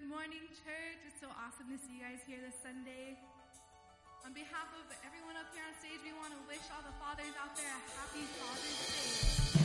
Good morning, church. It's so awesome to see you guys here this Sunday. On behalf of everyone up here on stage, we want to wish all the fathers out there a happy Father's Day.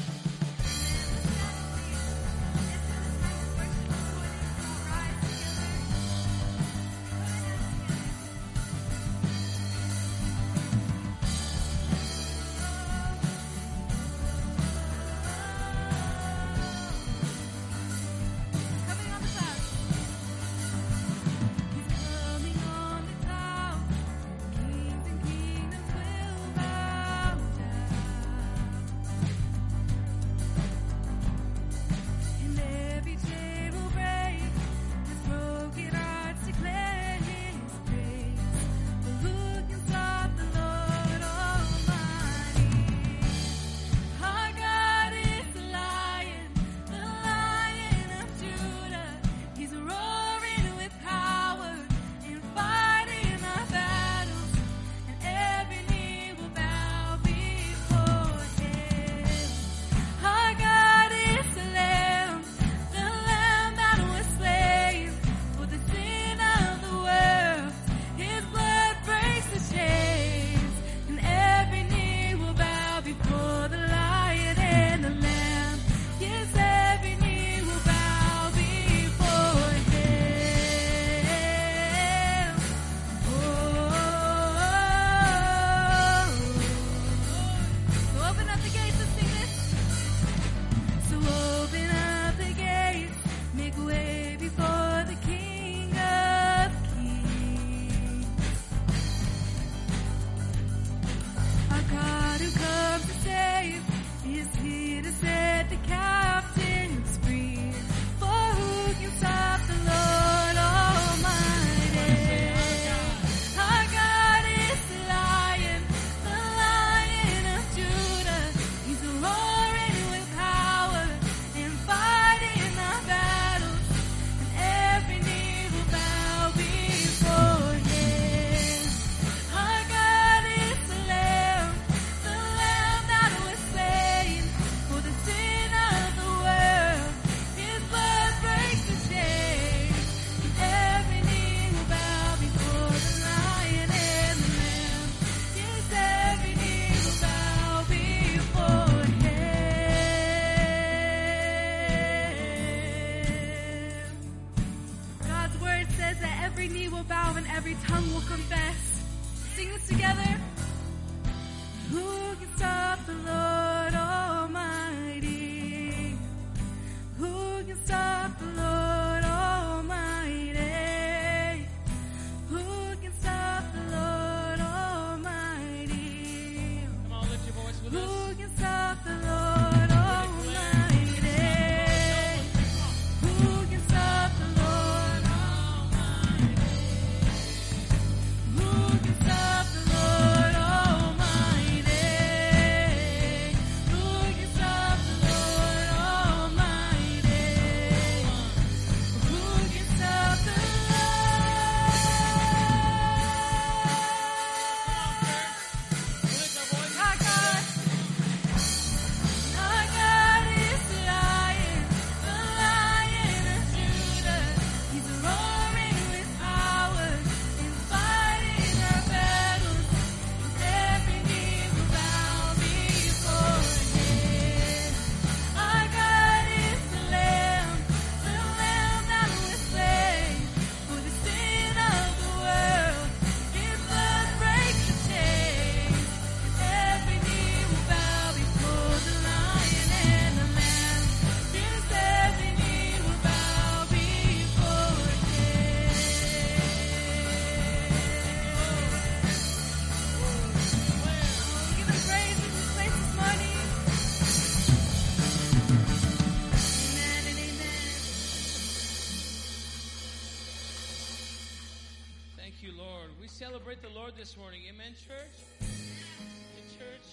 This morning. Amen, church? Amen, church?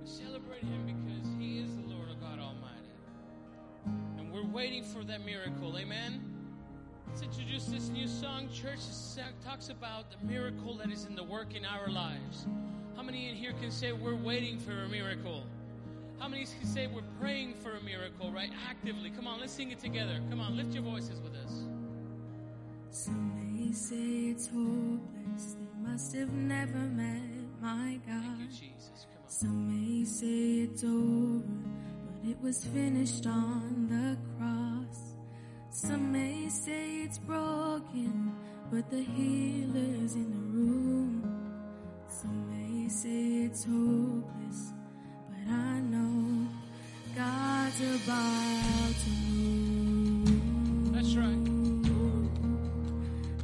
We celebrate him because he is the Lord of God Almighty. And we're waiting for that miracle. Amen? Let's introduce this new song. Church talks about the miracle that is in the work in our lives. How many in here can say we're waiting for a miracle? How many can say we're praying for a miracle, right? Actively. Come on, let's sing it together. Come on, lift your voices with us. They say it's hopeless. They must have never met my God. Thank you, Jesus. Come on. Some may say it's over, but it was finished on the cross. Some may say it's broken, but the healer's in the room. Some may say it's hopeless, but I know God's about to move. That's right.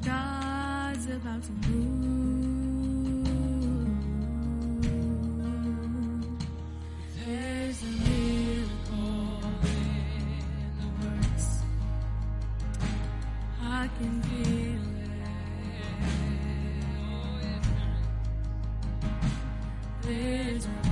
God's about to move. There's a miracle in the works. I can feel it. There's a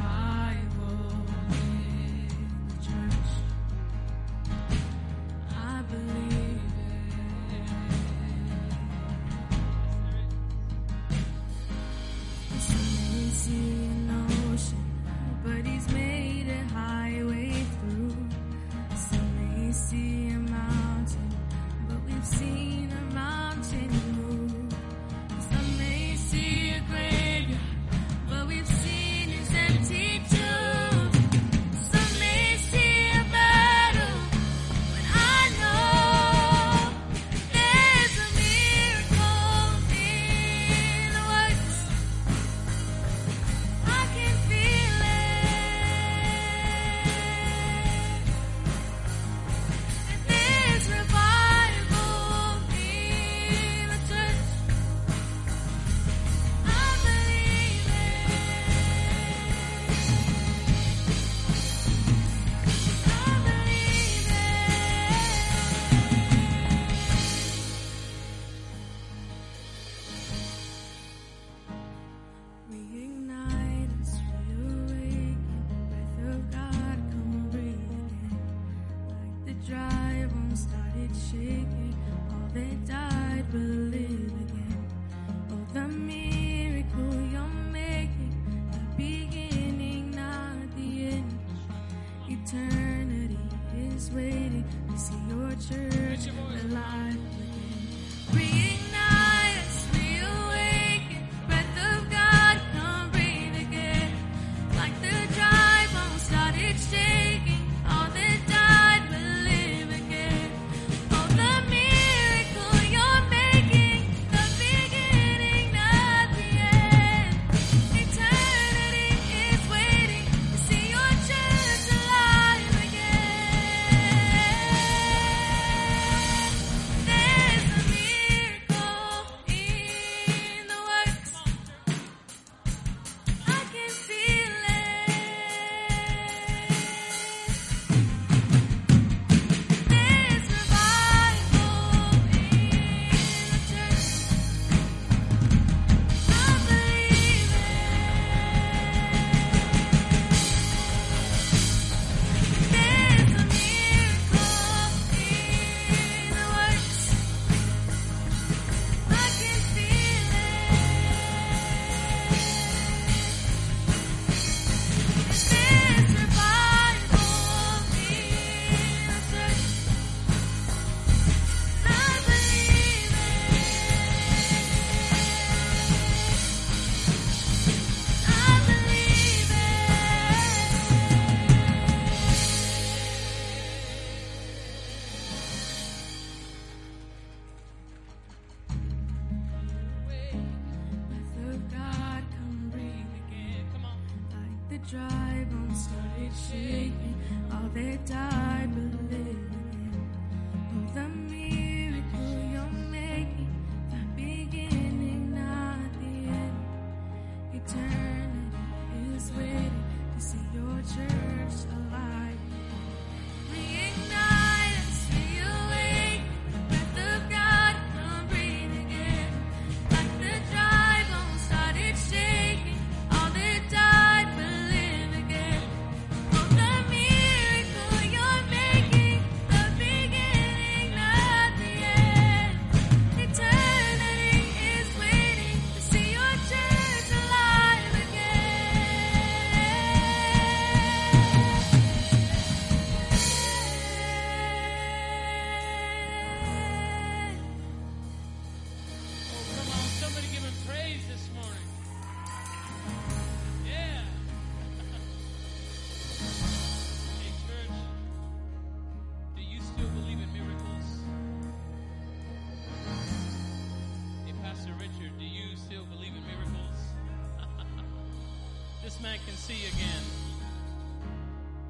can see again.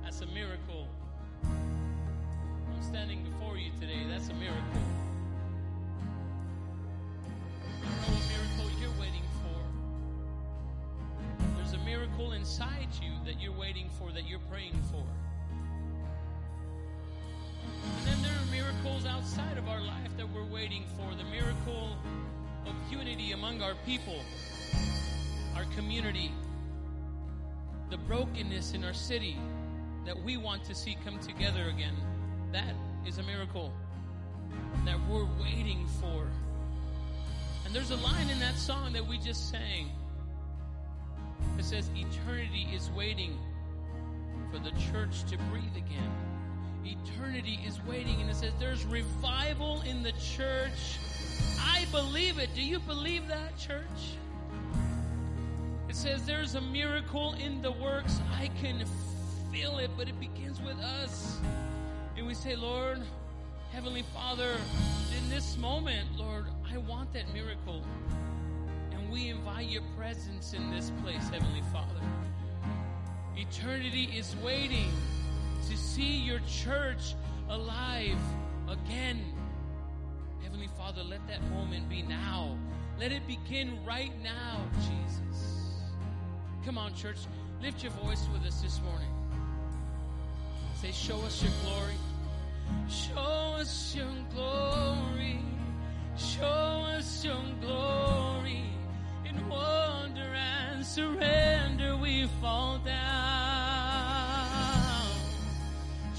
That's a miracle. I'm standing before you today. That's a miracle. I know a miracle you're waiting for. There's a miracle inside you that you're waiting for, that you're praying for. And then there are miracles outside of our life that we're waiting for. The miracle of unity among our people, our community, the brokenness in our city that we want to see come together again. That is a miracle that we're waiting for. And there's a line in that song that we just sang. It says, eternity is waiting for the church to breathe again. Eternity is waiting, and it says there's revival in the church. I believe it. Do you believe that, church? It says there's a miracle in the works. I can feel it, but it begins with us. And we say, Lord, Heavenly Father, in this moment, Lord, I want that miracle. And we invite your presence in this place, Heavenly Father. Eternity is waiting to see your church alive again. Heavenly Father, let that moment be now. Let it begin right now, Jesus. Come on, church, lift your voice with us this morning. Say, show us your glory. Show us your glory. Show us your glory. In wonder and surrender we fall down.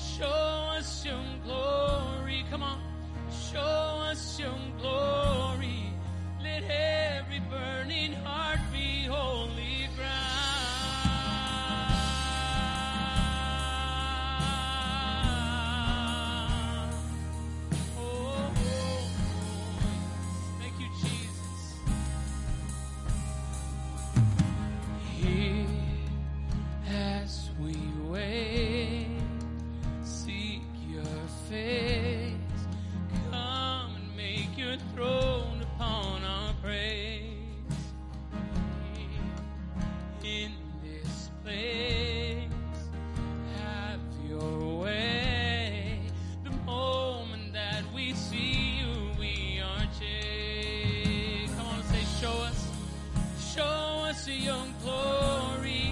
Show us your glory. Come on. Show us your glory. Let every burning heart be holy ground. Oh, thank you, Jesus. Here as we wait, seek your face. Thrown upon our praise in this place. Have your way. The moment that we see you, we are changed. Come on, say, show us your glory.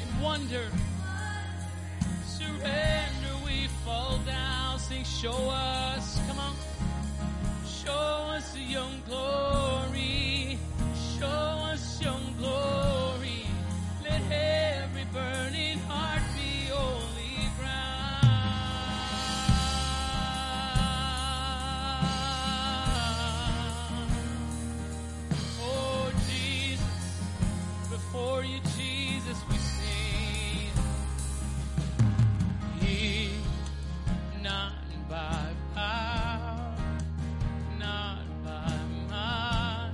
In wonder, surrender, we fall down. Sing, show us, come on, show us your glory, show us your glory, let every burning heart be holy ground. Oh Jesus, before you, Jesus, we sing. He not by power, not by might,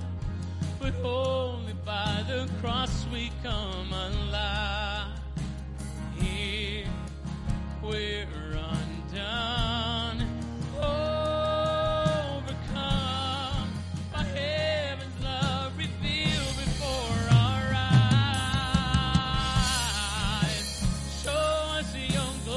but only by the cross we come alive. Here we're undone, overcome by heaven's love revealed before our eyes. Show us your glory.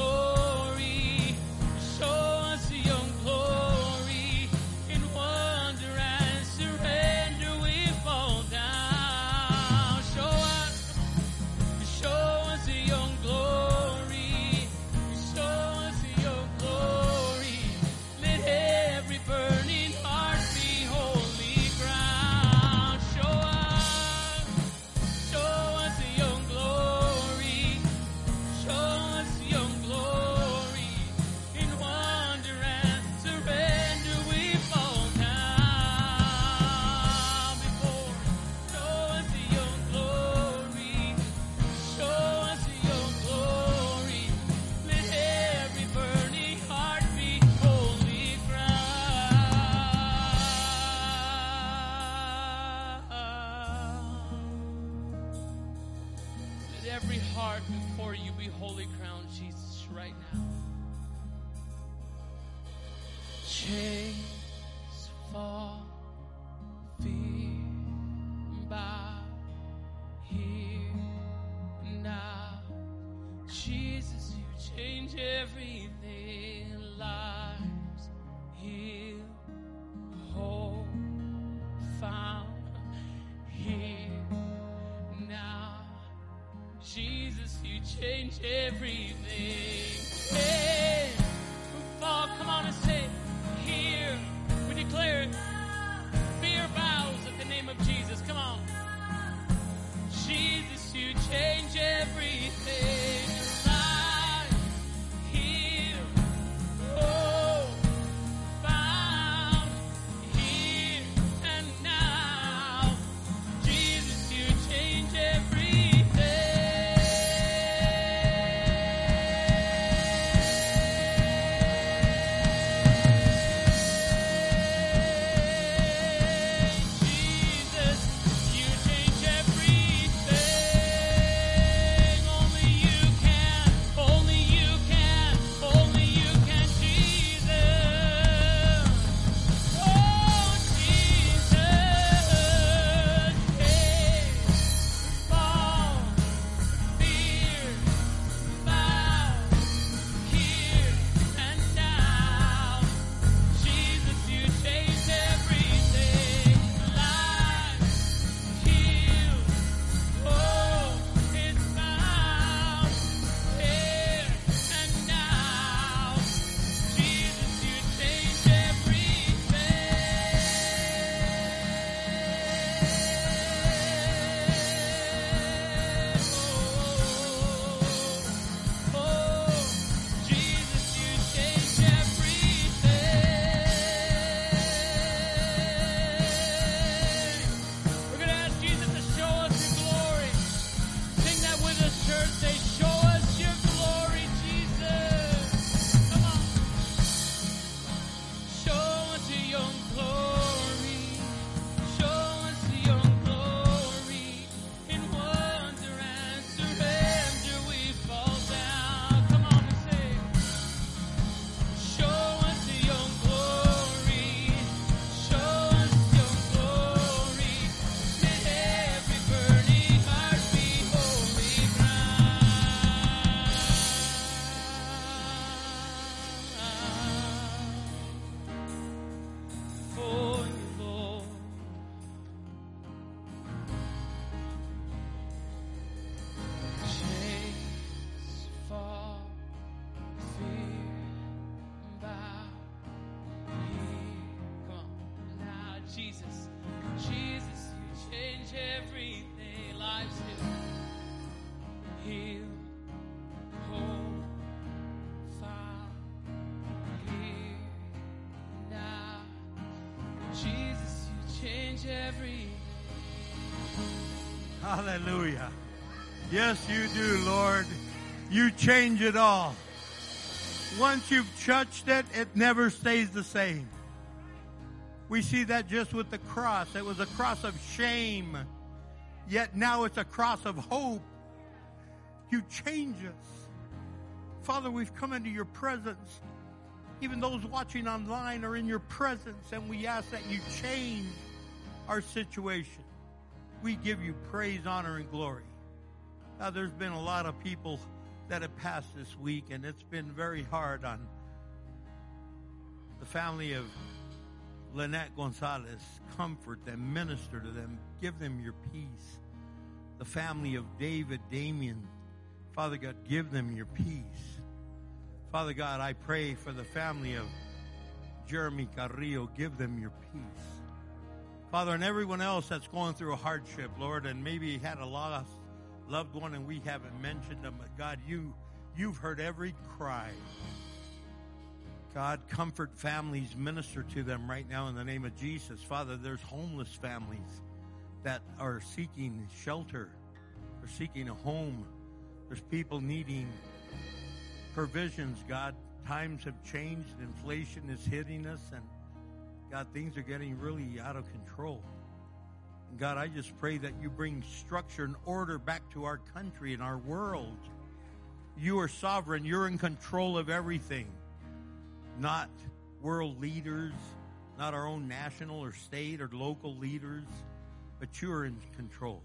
Chains fall, fear bow, everything lies here, hope found here now. Jesus, you change everything. Hey, fall, come on and say here. We declare it. Fear bows at the name of Jesus. Come on. Jesus, you change everything. Hallelujah. Yes, you do, Lord. You change it all. Once you've touched it, it never stays the same. We see that just with the cross. It was a cross of shame, yet now it's a cross of hope. You change us. Father, we've come into your presence. Even those watching online are in your presence, and we ask that you change our situation. We give you praise, honor, and glory. Now, there's been a lot of people that have passed this week, and it's been very hard on the family of Lynette Gonzalez. Comfort them, minister to them, give them your peace. The family of David Damien, Father God, give them your peace. Father God, I pray for the family of Jeremy Carrillo. Give them your peace. Father, and everyone else that's going through a hardship, Lord, and maybe had a lost loved one and we haven't mentioned them, but God, you've heard every cry. God, comfort families, minister to them right now in the name of Jesus. Father, there's homeless families that are seeking shelter. They're seeking a home. There's people needing provisions, God. Times have changed. Inflation is hitting us, and God, things are getting really out of control. And God, I just pray that you bring structure and order back to our country and our world. You are sovereign. You're in control of everything. Not world leaders, not our own national or state or local leaders, but you are in control.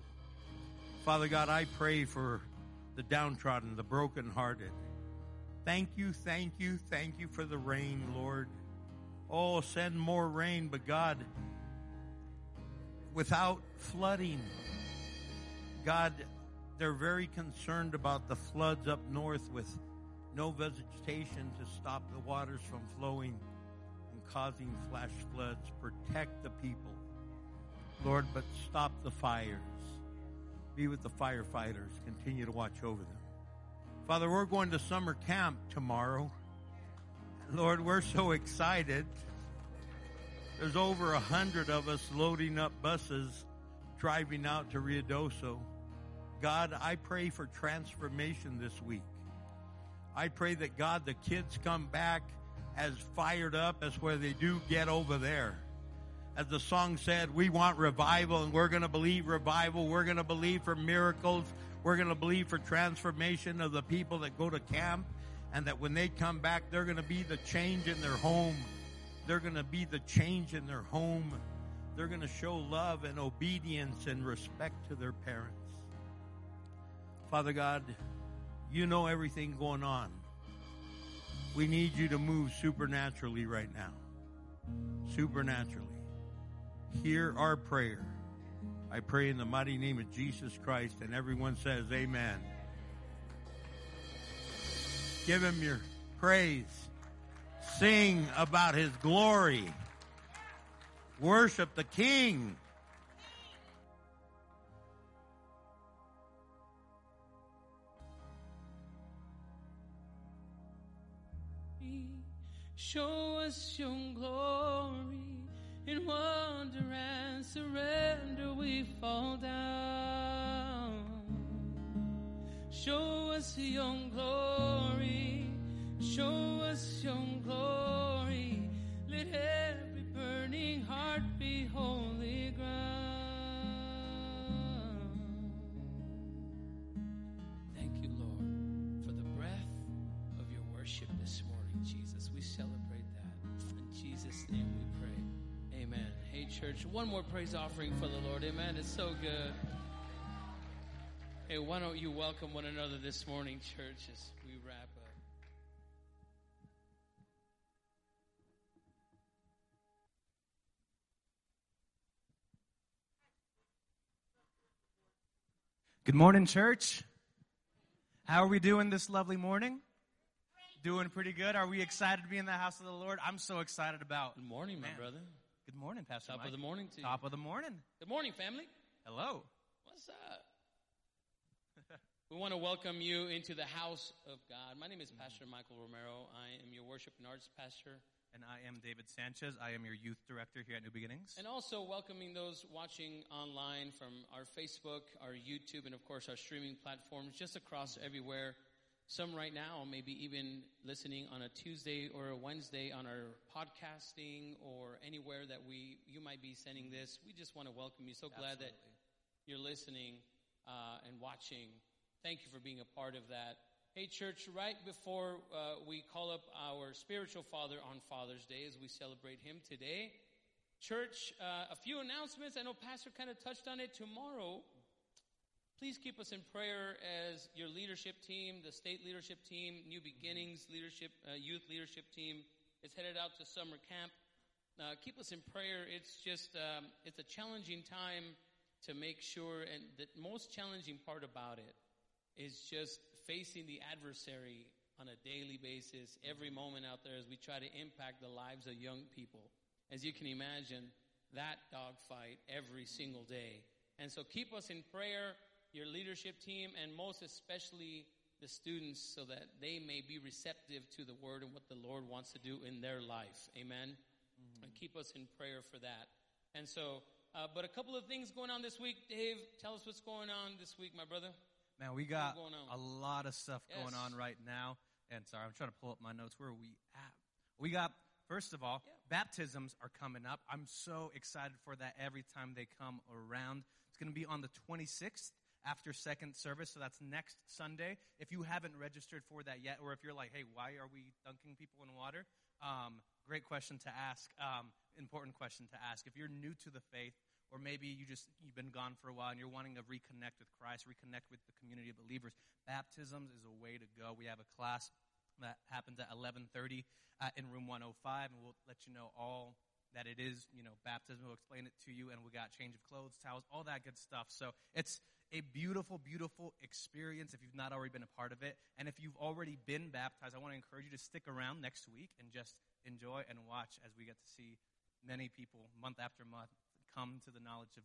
Father God, I pray for the downtrodden, the brokenhearted, Thank you for the rain, Lord. Oh, send more rain, but God, without flooding. God, they're very concerned about the floods up north with no vegetation to stop the waters from flowing and causing flash floods. Protect the people, Lord, but stop the fires. Be with the firefighters. Continue to watch over them. Father, we're going to summer camp tomorrow. Lord, we're so excited. There's over 100 of us loading up buses, driving out to Rio D'Oso. God, I pray for transformation this week. I pray that, God, the kids come back as fired up as where they do get over there. As the song said, we want revival, and we're going to believe revival. We're going to believe for miracles. We're going to believe for transformation of the people that go to camp, and that when they come back, they're going to be the change in their home. They're going to be the change in their home. They're going to show love and obedience and respect to their parents. Father God, you know everything going on. We need you to move supernaturally right now. Supernaturally. Hear our prayer. I pray in the mighty name of Jesus Christ, and everyone says amen. Give him your praise. Sing about his glory. Worship the King. Show us your glory. In wonder and surrender we fall down. Show us your glory. Show us your glory. Let every burning heart be holy ground. Thank you, Lord, for the breath of your worship this morning, Jesus. We celebrate that. In Jesus' name we pray. Amen. Hey, church, one more praise offering for the Lord. Amen. It's so good. Hey, why don't you welcome one another this morning, church, as we wrap up. Good morning, church. How are we doing this lovely morning? Doing pretty good. Are we excited to be in the house of the Lord? I'm so excited about. Good morning, my brother. Good morning, Pastor Mike. Top of the morning to you. Top of the morning. Good morning, family. Hello. What's up? We want to welcome you into the house of God. My name is Pastor Michael Romero. I am your worship and arts pastor. And I am David Sanchez. I am your youth director here at New Beginnings. And also welcoming those watching online from our Facebook, our YouTube, and of course our streaming platforms just across everywhere. Some right now, maybe even listening on a Tuesday or a Wednesday on our podcasting or anywhere that you might be sending this. We just want to welcome you. So glad that you're listening and watching. Thank you for being a part of that. Hey, church, right before we call up our spiritual father on Father's Day as we celebrate him today, church, a few announcements. I know Pastor kind of touched on it. Tomorrow, please keep us in prayer as your leadership team, the state leadership team, New Beginnings leadership, youth leadership team is headed out to summer camp. Keep us in prayer. It's just, it's a challenging time to make sure, and the most challenging part about it is just facing the adversary on a daily basis, every moment out there as we try to impact the lives of young people. As you can imagine, that dogfight every single day. And so keep us in prayer, your leadership team, and most especially the students, so that they may be receptive to the word and what the Lord wants to do in their life. Amen? Mm-hmm. And keep us in prayer for that. And so, but a couple of things going on this week. Dave, tell us what's going on this week, my brother. Man, we got a lot of stuff going on right now. And sorry, I'm trying to pull up my notes. Where are we at? We got, first of all, baptisms are coming up. I'm so excited for that every time they come around. It's going to be on the 26th after second service, so that's next Sunday. If you haven't registered for that yet, or if you're like, hey, why are we dunking people in water? Great question to ask, important question to ask. If you're new to the faith, or maybe you've been gone for a while and you're wanting to reconnect with Christ, reconnect with the community of believers, baptisms is a way to go. We have a class That happens at 11:30 in room 105, and we'll let you know all that it is, you know, baptism. We'll explain it to you, and we got change of clothes, towels, all that good stuff. So it's a beautiful, beautiful experience if you've not already been a part of it. And if you've already been baptized, I want to encourage you to stick around next week and just enjoy and watch as we get to see many people month after month come to the knowledge of,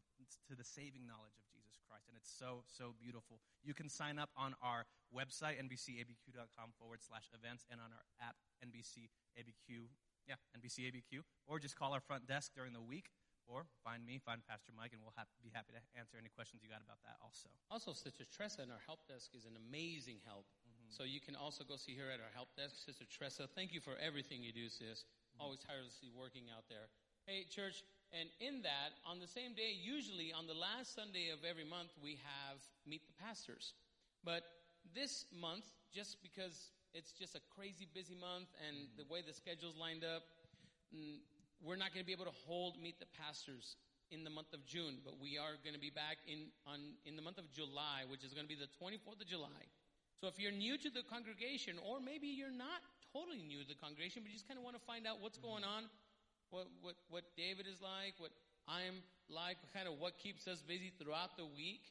to the saving knowledge of Jesus Christ. And it's so, so beautiful. You can sign up on our website, nbcabq.com/events, and on our app, nbcabq. Yeah, NBCABQ, or just call our front desk during the week, or find me, find Pastor Mike, and we'll be happy to answer any questions you got about that also. Also, Sister Tressa in our help desk is an amazing help. Mm-hmm. So you can also go see her at our help desk. Sister Tressa, thank you for everything you do, sis. Mm-hmm. Always tirelessly working out there. Hey, church, and in that, on the same day, usually on the last Sunday of every month, we have Meet the Pastors. But this month, just because it's just a crazy busy month, and the way the schedule's lined up, we're not going to be able to hold Meet the Pastors in the month of June, but we are going to be back in the month of July, which is going to be the 24th of July. So if you're new to the congregation, or maybe you're not totally new to the congregation, but you just kind of want to find out what's going on, what David is like, what I'm like, kind of what keeps us busy throughout the week,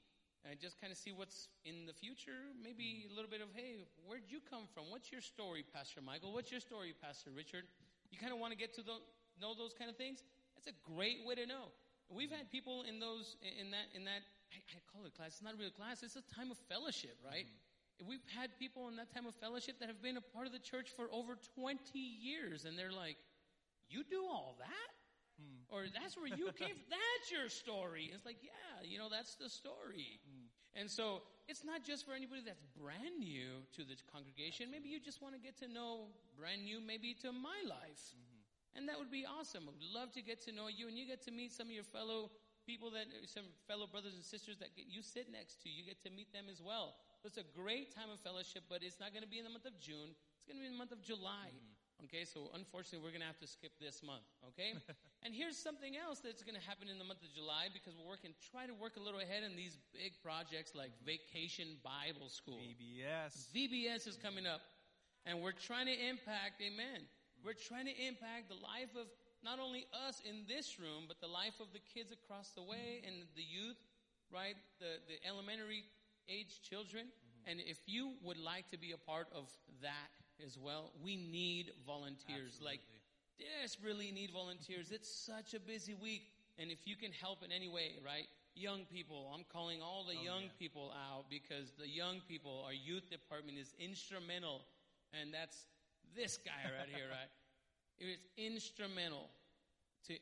and just kind of see what's in the future. Maybe a little bit of, hey, where'd you come from? What's your story, Pastor Michael? What's your story, Pastor Richard? You kind of want to get to know those kind of things. That's a great way to know. We've had people in those, in that, I call it a class. It's not really a class. It's a time of fellowship, right? Mm-hmm. We've had people in that time of fellowship that have been a part of the church for over 20 years. And they're like, you do all that? Or that's where you came from. That's your story. It's like, yeah, you know, that's the story. And so it's not just for anybody that's brand new to the congregation. Absolutely. Maybe you just want to get to know brand new, maybe to my life. And that would be awesome. I would love to get to know you, and you get to meet some of your fellow people, that some fellow brothers and sisters that you sit next to. You get to meet them as well. So it's a great time of fellowship, but it's not going to be in the month of June. It's going to be in the month of July. Okay, so unfortunately, we're going to have to skip this month, okay? And here's something else that's going to happen in the month of July, because we're trying to work a little ahead in these big projects like Vacation Bible School. VBS. VBS is coming up, and we're trying to impact, amen, we're trying to impact the life of not only us in this room, but the life of the kids across the way and the youth, right, the elementary age children. And if you would like to be a part of that as well, we need volunteers. Absolutely. Like, desperately need volunteers. It's such a busy week. And if you can help in any way, right? Young people. I'm calling all the young people out, because the young people, our youth department is instrumental. And that's this guy right here, right? It is instrumental to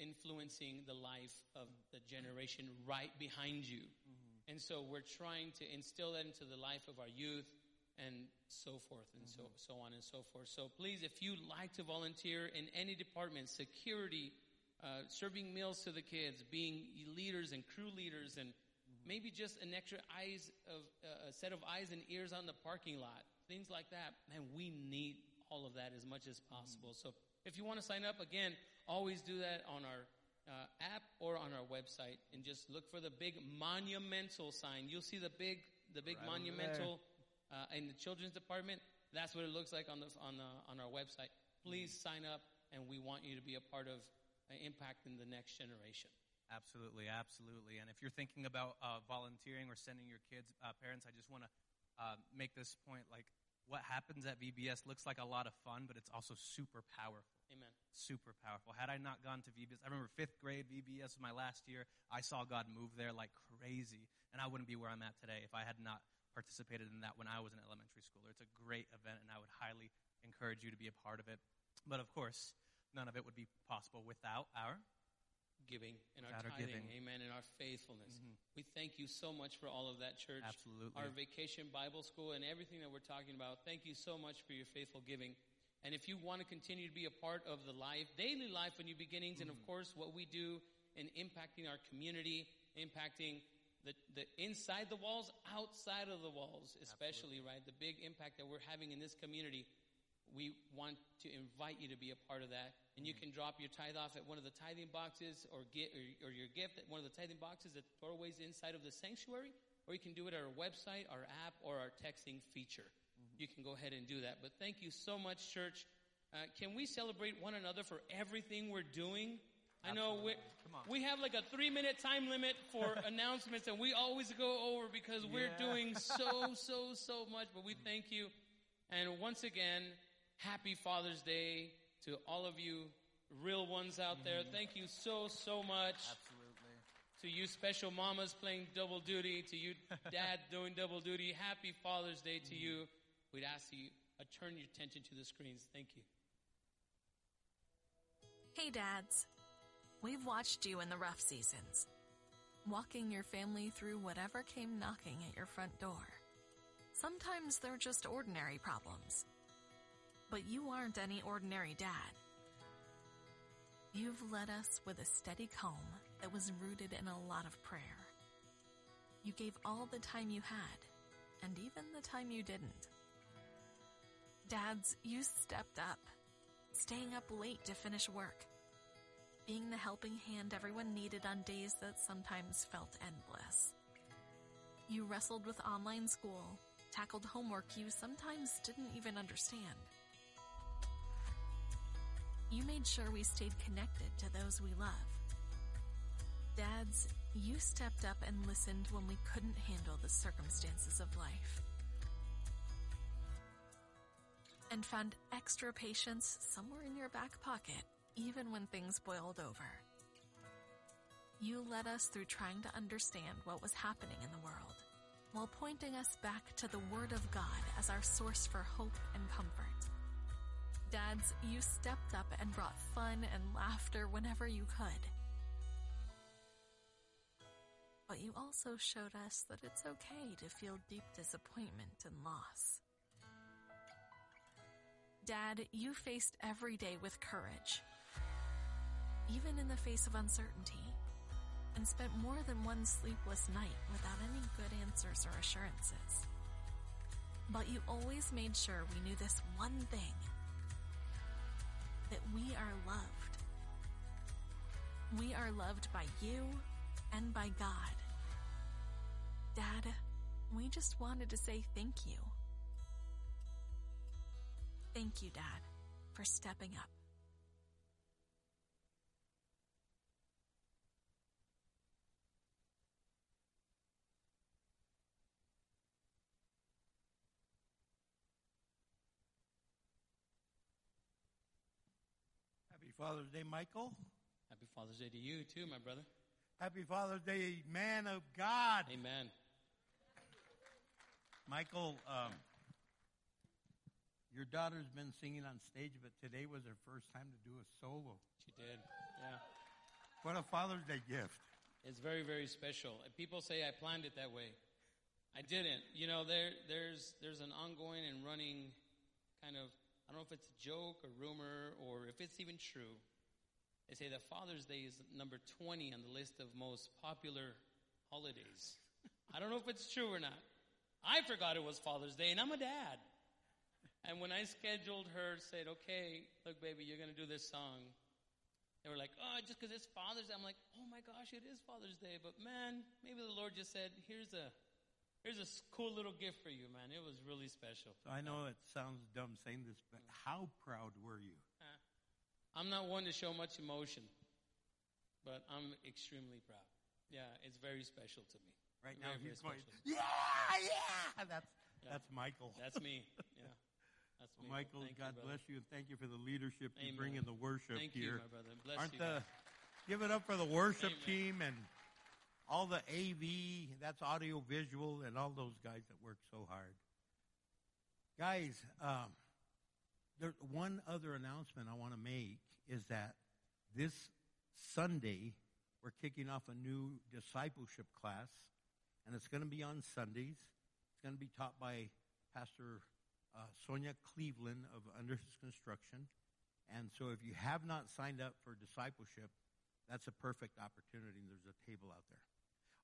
influencing the life of the generation right behind you. And so we're trying to instill that into the life of our youth, and so forth, and so on and so forth. So please, if you'd like to volunteer in any department, security, serving meals to the kids, being leaders and crew leaders, and maybe just an extra a set of eyes and ears on the parking lot, things like that. Man, we need all of that as much as possible. So if you want to sign up, again, always do that on our app or on our website, and just look for the big monumental sign. You'll see the big right monumental in the children's department. That's what it looks like on our website. Please sign up, and we want you to be a part of impacting the next generation. Absolutely, absolutely. And if you're thinking about volunteering or sending your kids, parents, I just want to make this point. Like, what happens at VBS looks like a lot of fun, but it's also super powerful. Amen. Super powerful. Had I not gone to VBS, I remember 5th grade VBS was my last year. I saw God move there like crazy, and I wouldn't be where I'm at today if I had not participated in that when I was an elementary schooler. It's a great event, and I would highly encourage you to be a part of it. But, of course, none of it would be possible without our giving and our tithing, amen, and our faithfulness. We thank you so much for all of that, church. Absolutely. Our Vacation Bible School and everything that we're talking about, thank you so much for your faithful giving. And if you want to continue to be a part of the daily life of New Beginnings, and of course what we do in impacting our community, impacting the inside the walls, outside of the walls, especially, right? The big impact that we're having in this community, we want to invite you to be a part of that. And you can drop your tithe off at one of the tithing boxes, or or your gift at one of the tithing boxes at the doorways inside of the sanctuary, or you can do it at our website, our app, or our texting feature. you can go ahead and do that. But thank you so much, church. Can we celebrate one another for everything we're doing? Absolutely. I know we have like a 3-minute time limit for announcements, and we always go over because we're doing so much. But we thank you. And once again, happy Father's Day to all of you real ones out there. Thank you so much. Absolutely. To you special mamas playing double duty, to you dad doing double duty, happy Father's Day to you. We'd ask you to turn your attention to the screens. Thank you. Hey, dads. We've watched you in the rough seasons, walking your family through whatever came knocking at your front door. Sometimes they're just ordinary problems. But you aren't any ordinary dad. You've led us with a steady comb that was rooted in a lot of prayer. You gave all the time you had, and even the time you didn't. Dads, you stepped up, staying up late to finish work, being the helping hand everyone needed on days that sometimes felt endless. You wrestled with online school, tackled homework you sometimes didn't even understand. You made sure we stayed connected to those we love. Dads, you stepped up and listened when we couldn't handle the circumstances of life, and found extra patience somewhere in your back pocket, even when things boiled over. You led us through trying to understand what was happening in the world, while pointing us back to the Word of God as our source for hope and comfort. Dads, you stepped up and brought fun and laughter whenever you could. But you also showed us that it's okay to feel deep disappointment and loss. Dad, you faced every day with courage, even in the face of uncertainty, and spent more than one sleepless night without any good answers or assurances. But you always made sure we knew this one thing: that we are loved. We are loved by you and by God. Dad, we just wanted to say thank you. Thank you, Dad, for stepping up. Happy Father's Day, Michael. Happy Father's Day to you, too, my brother. Happy Father's Day, man of God. Amen. Michael, your daughter's been singing on stage, but today was her first time to do a solo. She did, yeah. What a Father's Day gift. It's very, very special. People say I planned it that way. I didn't. You know, there's an ongoing and running kind of, I don't know if it's a joke or rumor or if it's even true. They say that Father's Day is number 20 on the list of most popular holidays. I don't know if it's true or not. I forgot it was Father's Day, and I'm a dad. And when I scheduled her, said, okay, look, baby, you're going to do this song. They were like, oh, just because it's Father's Day. I'm like, oh, my gosh, it is Father's Day. But, man, maybe the Lord just said, here's a cool little gift for you, man. It was really special. So I know it sounds dumb saying this, but how proud were you? I'm not one to show much emotion, but I'm extremely proud. Yeah, it's very special to me. Right now, he's going, yeah! That's Michael. That's me, yeah. That's me. Well, Michael, well, God bless you, and thank you for the leadership you bring in the worship here. Thank you, my brother. Bless you. Give it up for the worship team and all the AV, that's audio visual, and all those guys that work so hard. Guys, there's one other announcement I want to make is that this Sunday we're kicking off a new discipleship class, and it's going to be on Sundays. It's going to be taught by Pastor Sonia Cleveland of Under Construction. And so if you have not signed up for discipleship, that's a perfect opportunity, and there's a table out there.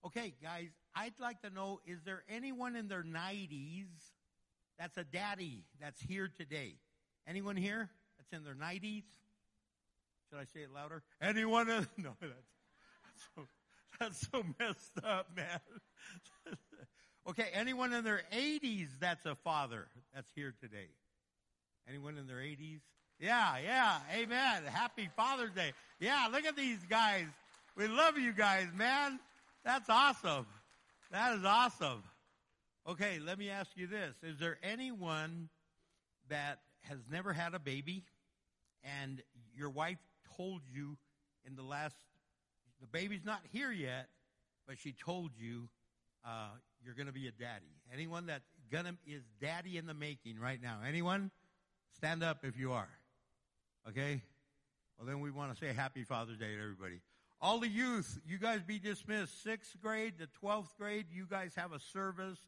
Okay, guys, I'd like to know, is there anyone in their 90s that's a daddy that's here today? Anyone here that's in their 90s? Should I say it louder? Anyone? No, that's so messed up, man. Okay, anyone in their 80s that's a father that's here today? Anyone in their 80s? Yeah, amen. Happy Father's Day. Yeah, look at these guys. We love you guys, man. That's awesome. That is awesome. Okay, let me ask you this. Is there anyone that has never had a baby and your wife told you in the baby's not here yet, but she told you you're going to be a daddy? Anyone that is daddy in the making right now? Anyone? Stand up if you are. Okay? Well, then we want to say Happy Father's Day to everybody. All the youth, you guys be dismissed. 6th grade to 12th grade, you guys have a service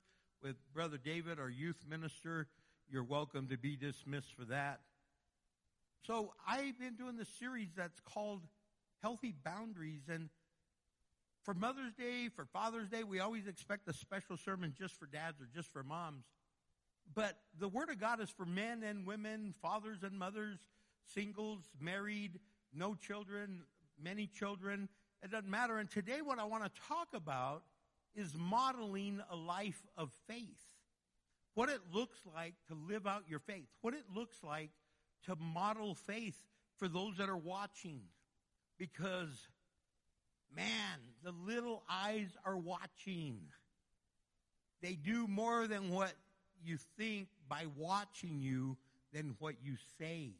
with Brother David, our youth minister. You're welcome to be dismissed for that. So I've been doing this series that's called Healthy Boundaries, and for Mother's Day, for Father's Day, we always expect a special sermon just for dads or just for moms. But the Word of God is for men and women, fathers and mothers, singles, married, no children, many children. It doesn't matter. And today what I want to talk about is modeling a life of faith. What it looks like to live out your faith. What it looks like to model faith for those that are watching. Because, man, the little eyes are watching. They do more than what you think by watching you than what you say.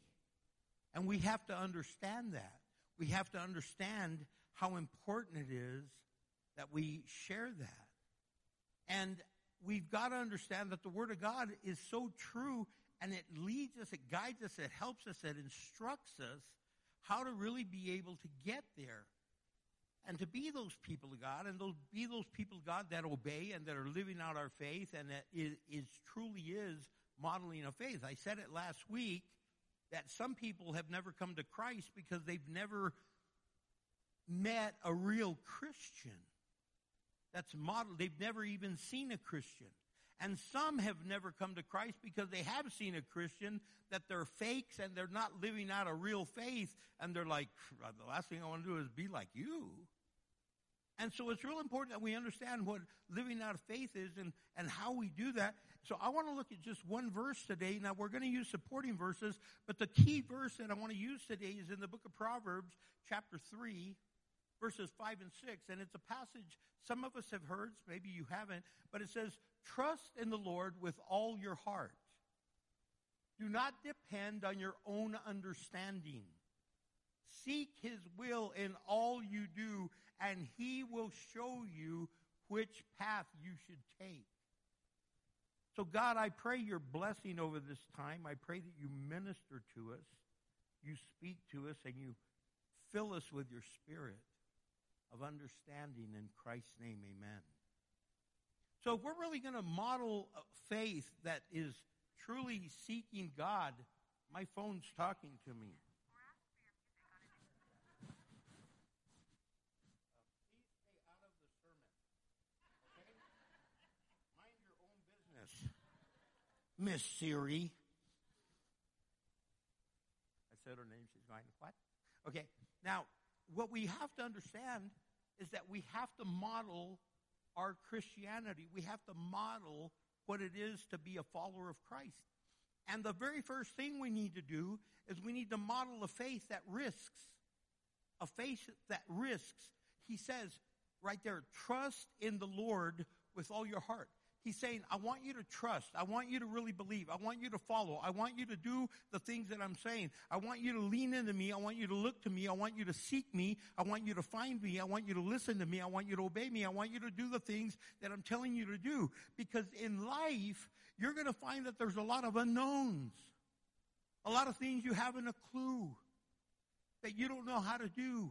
And we have to understand that. We have to understand how important it is that we share that. And we've got to understand that the Word of God is so true, and it leads us, it guides us, it helps us, it instructs us how to really be able to get there and to be those people of God, and be those people of God that obey and that are living out our faith, and that truly is modeling a faith. I said it last week that some people have never come to Christ because they've never met a real Christian that's modeled. They've never even seen a Christian. And some have never come to Christ because they have seen a Christian, that they're fakes and they're not living out a real faith. And they're like, the last thing I want to do is be like you. And so it's real important that we understand what living out of faith is and how we do that. So I want to look at just one verse today. Now, we're going to use supporting verses, but the key verse that I want to use today is in the book of Proverbs, chapter 3, verses 5 and 6. And it's a passage some of us have heard, maybe you haven't, but it says, "Trust in the Lord with all your heart. Do not depend on your own understanding. Seek His will in all you do, and He will show you which path you should take." So God, I pray your blessing over this time. I pray that you minister to us, you speak to us, and you fill us with your spirit of understanding. In Christ's name, amen. So if we're really going to model a faith that is truly seeking God, my phone's talking to me. Please stay out of the sermon. Okay? Mind your own business, Miss Siri. I said her name. She's going, what? Okay. Now, what we have to understand is that we have to model our Christianity. We have to model what it is to be a follower of Christ. And the very first thing we need to do is we need to model a faith that risks. A faith that risks. He says right there, trust in the Lord with all your heart. He's saying, I want you to trust. I want you to really believe. I want you to follow. I want you to do the things that I'm saying. I want you to lean into me. I want you to look to me. I want you to seek me. I want you to find me. I want you to listen to me. I want you to obey me. I want you to do the things that I'm telling you to do. Because in life, you're going to find that there's a lot of unknowns, a lot of things you haven't a clue, that you don't know how to do,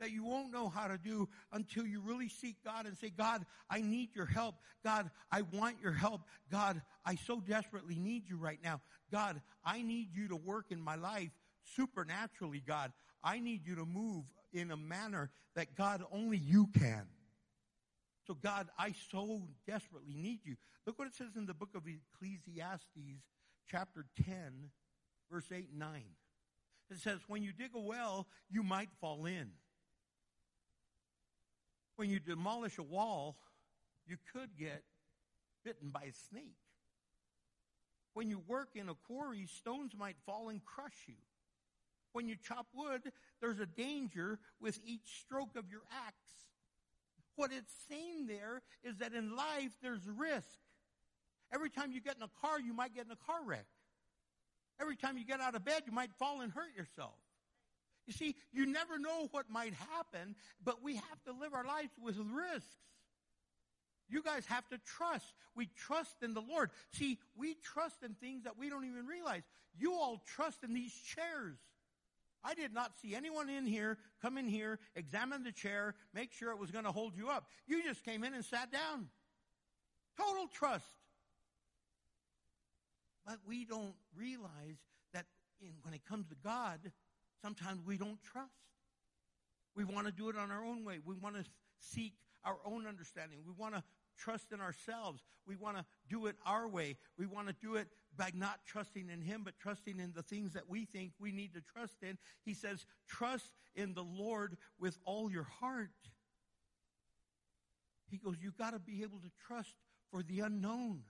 that you won't know how to do until you really seek God and say, God, I need your help. God, I want your help. God, I so desperately need you right now. God, I need you to work in my life supernaturally, God. I need you to move in a manner that, God, only you can. So, God, I so desperately need you. Look what it says in the book of Ecclesiastes, chapter 10, verse 8 and 9. It says, when you dig a well, you might fall in. When you demolish a wall, you could get bitten by a snake. When you work in a quarry, stones might fall and crush you. When you chop wood, there's a danger with each stroke of your axe. What it's saying there is that in life, there's risk. Every time you get in a car, you might get in a car wreck. Every time you get out of bed, you might fall and hurt yourself. You see, you never know what might happen, but we have to live our lives with risks. You guys have to trust. We trust in the Lord. See, we trust in things that we don't even realize. You all trust in these chairs. I did not see anyone in here, come in here, examine the chair, make sure it was going to hold you up. You just came in and sat down. Total trust. But we don't realize that when it comes to God, sometimes we don't trust. We want to do it on our own way. We want to seek our own understanding. We want to trust in ourselves. We want to do it our way. We want to do it by not trusting in Him, but trusting in the things that we think we need to trust in. He says, trust in the Lord with all your heart. He goes, you've got to be able to trust for the unknown.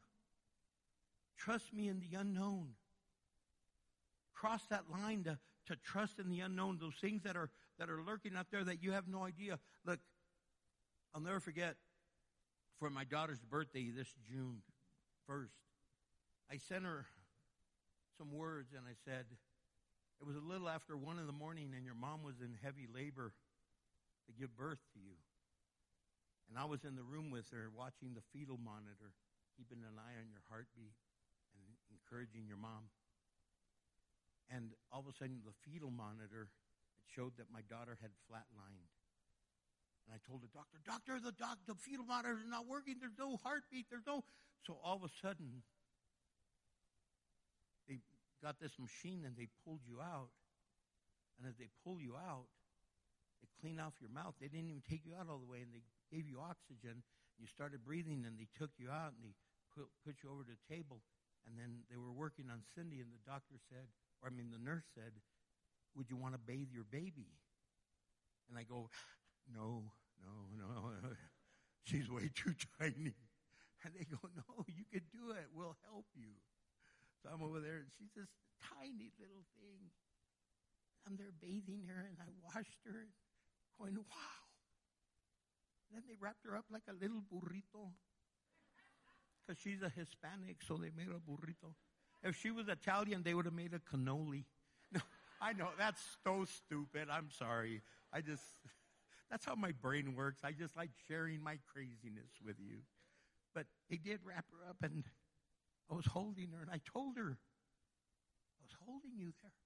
Trust me in the unknown. Cross that line to trust in the unknown, those things that are lurking out there that you have no idea. Look, I'll never forget, for my daughter's birthday this June 1st, I sent her some words, and I said, it was a little after 1 a.m, and your mom was in heavy labor to give birth to you. And I was in the room with her watching the fetal monitor, keeping an eye on your heartbeat and encouraging your mom. And all of a sudden, the fetal monitor, it showed that my daughter had flatlined. And I told the doctor, the fetal monitor is not working. There's no heartbeat. So all of a sudden, they got this machine and they pulled you out. And as they pull you out, they clean off your mouth. They didn't even take you out all the way, and they gave you oxygen. You started breathing, and they took you out, and they put you over to the table. And then they were working on Cindy, and the nurse said, would you want to bathe your baby? And I go, no. She's way too tiny. And they go, no, you can do it. We'll help you. So I'm over there, and she's this tiny little thing. I'm there bathing her, and I washed her, going, wow. And then they wrapped her up like a little burrito. Because she's a Hispanic, so they made a burrito. If she was Italian, they would have made a cannoli. No, I know, that's so stupid. I'm sorry. That's how my brain works. I just like sharing my craziness with you. But they did wrap her up, and I was holding her, and I told her, I was holding you there.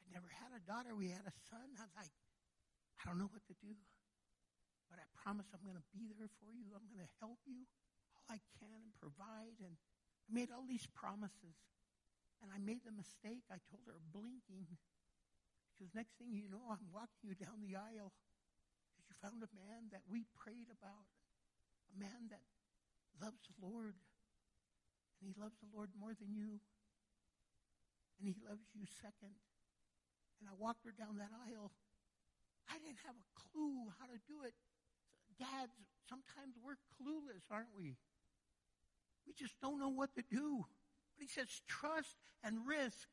I never had a daughter. We had a son. I was like, I don't know what to do, but I promise I'm going to be there for you. I'm going to help you all I can and provide. And I made all these promises, and I made the mistake. I told her, blinking. Because next thing you know, I'm walking you down the aisle because you found a man that we prayed about, a man that loves the Lord, and he loves the Lord more than you, and he loves you second. And I walked her down that aisle. I didn't have a clue how to do it. Dads, sometimes we're clueless, aren't we? We just don't know what to do. But he says, trust and risk.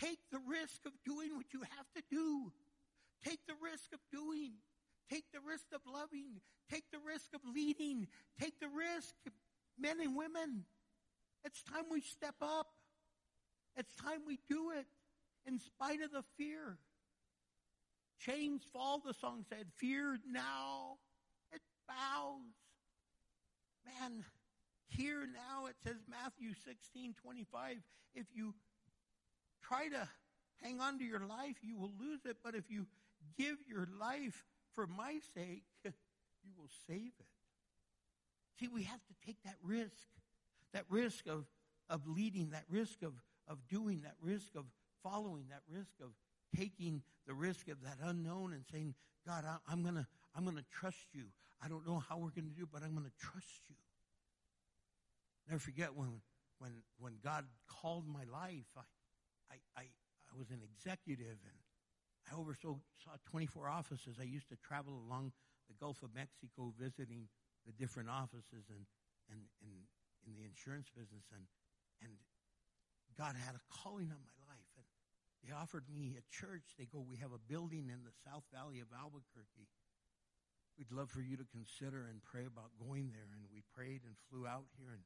Take the risk of doing what you have to do. Take the risk of doing. Take the risk of loving. Take the risk of leading. Take the risk, men and women. It's time we step up. It's time we do it in spite of the fear. Chains fall, the song said. Fear now, it bows. Man, here now, it says Matthew 16:25, if you try to hang on to your life, you will lose it. But if you give your life for my sake, you will save it. See, we have to take that risk of leading, that risk of doing, that risk of following, that risk of taking the risk of that unknown and saying, God, I'm gonna trust you. I don't know how we're gonna do, but I'm gonna trust you. Never forget when God called my life. I was an executive, and I oversaw 24 offices. I used to travel along the Gulf of Mexico visiting the different offices and in the insurance business, and God had a calling on my life. And they offered me a church. They go, we have a building in the South Valley of Albuquerque. We'd love for you to consider and pray about going there. And we prayed and flew out here, and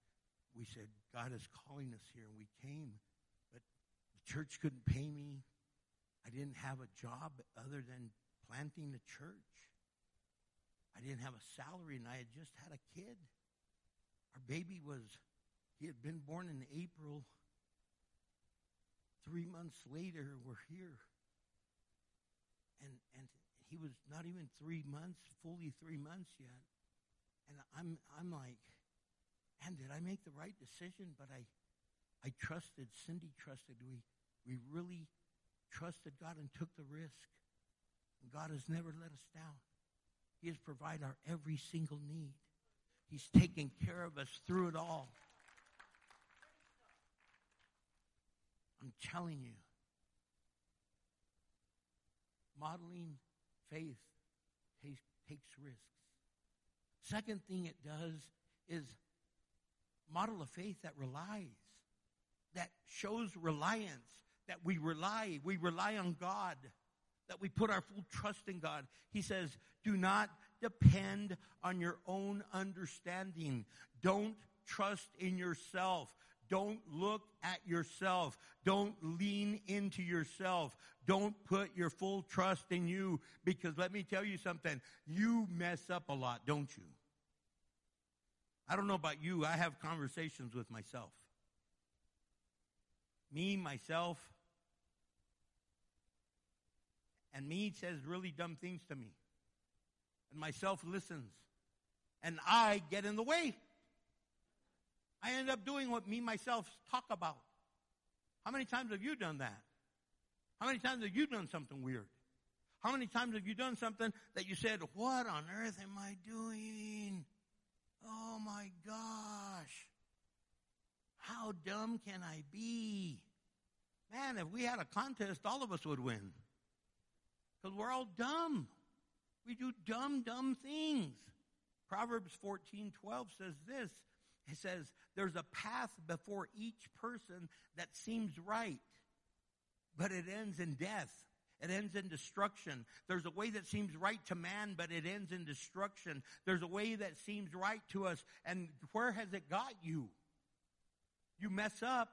we said, God is calling us here. And we came, but the church couldn't pay me. I didn't have a job other than planting a church. I didn't have a salary, and I had just had a kid. Our baby he had been born in April. 3 months later, we're here. And he was not even 3 months, fully 3 months yet. And I'm like, man, did I make the right decision? But I trusted, Cindy trusted. We really trusted God and took the risk. And God has never let us down. He has provided our every single need. He's taken care of us through it all. I'm telling you, modeling faith takes risks. Second thing it does is model a faith that relies, that shows reliance, that we rely on God, that we put our full trust in God. He says, do not depend on your own understanding. Don't trust in yourself. Don't look at yourself. Don't lean into yourself. Don't put your full trust in you, because let me tell you something. You mess up a lot, don't you? I don't know about you. I have conversations with myself. Me, myself, and me says really dumb things to me. And myself listens. And I get in the way. I end up doing what me, myself talk about. How many times have you done that? How many times have you done something weird? How many times have you done something that you said, what on earth am I doing? Oh my gosh. How dumb can I be? Man, if we had a contest, all of us would win. Because we're all dumb. We do dumb things. Proverbs 14:12 says this. It says, there's a path before each person that seems right, but it ends in death. It ends in destruction. There's a way that seems right to man, but it ends in destruction. There's a way that seems right to us, and where has it got you? You mess up.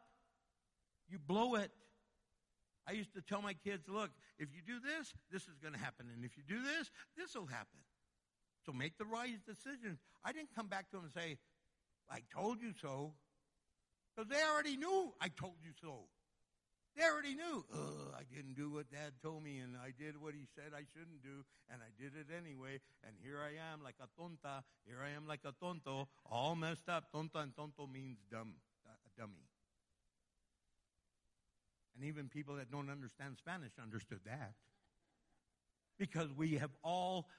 You blow it. I used to tell my kids, look, if you do this, this is going to happen, and if you do this, this will happen. So make the right decisions. I didn't come back to them and say, I told you so. Because they already knew I told you so. They already knew. I didn't do what Dad told me, and I did what he said I shouldn't do, and I did it anyway, and here I am like a tonta. Here I am like a tonto, all messed up. Tonta and tonto means dumb, a dummy. And even people that don't understand Spanish understood that. Because we have all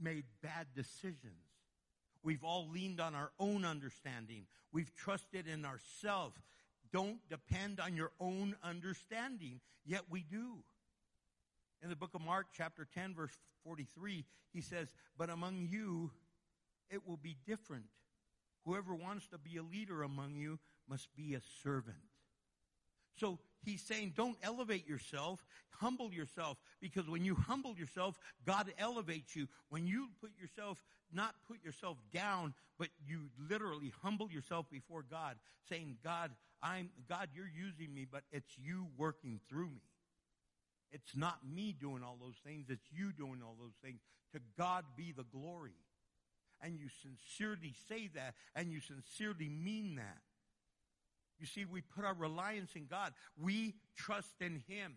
made bad decisions. We've all leaned on our own understanding. We've trusted in ourselves. Don't depend on your own understanding, yet we do. In the book of Mark, chapter 10, verse 43, he says, but among you, it will be different. Whoever wants to be a leader among you must be a servant. So he's saying, don't elevate yourself, humble yourself, because when you humble yourself, God elevates you. When you not put yourself down, but you literally humble yourself before God, saying, God, you're using me, but it's you working through me. It's not me doing all those things, it's you doing all those things. To God be the glory. And you sincerely say that, and you sincerely mean that. You see, we put our reliance in God. We trust in Him.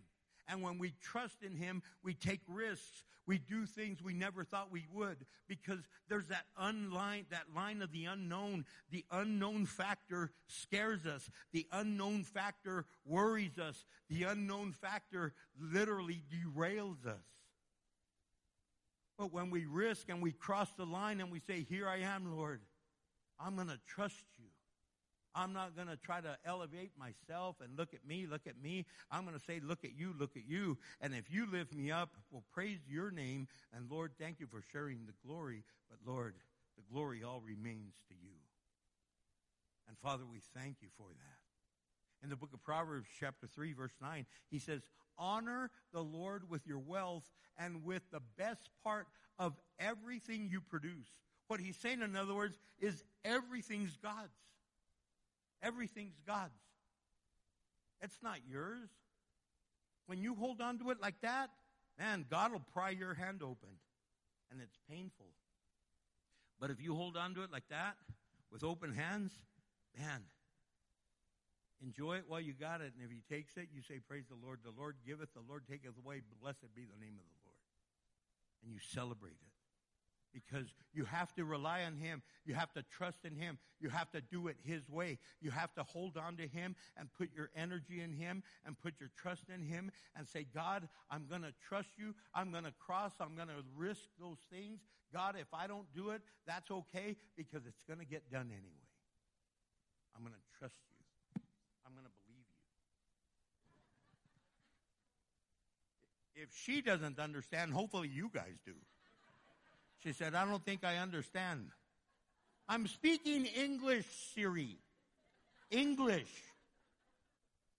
And when we trust in Him, we take risks. We do things we never thought we would, because there's that line of the unknown. The unknown factor scares us. The unknown factor worries us. The unknown factor literally derails us. But when we risk and we cross the line and we say, here I am, Lord, I'm going to trust you. I'm not going to try to elevate myself and look at me. I'm going to say, look at you. And if you lift me up, well, praise your name. And Lord, thank you for sharing the glory. But Lord, The glory all remains to you. And Father, we thank you for that. In the book of Proverbs, chapter 3, verse 9, he says, honor the Lord with your wealth and with the best part of everything you produce. What he's saying, in other words, is everything's God's. Everything's God's. It's not yours. When you hold on to it like that, man, God will pry your hand open, and it's painful. But if you hold on to it like that, with open hands, man, enjoy it while you got it. And if he takes it, you say, praise the Lord giveth, the Lord taketh away, blessed be the name of the Lord. And you celebrate it. Because you have to rely on him. You have to trust in him. You have to do it his way. You have to hold on to him and put your energy in him and put your trust in him and say, God, I'm going to trust you. I'm going to cross. I'm going to risk those things. God, if I don't do it, that's okay because it's going to get done anyway. I'm going to trust you. I'm going to believe you. If she doesn't understand, hopefully you guys do. She said, I don't think I understand. I'm speaking English, Siri. English.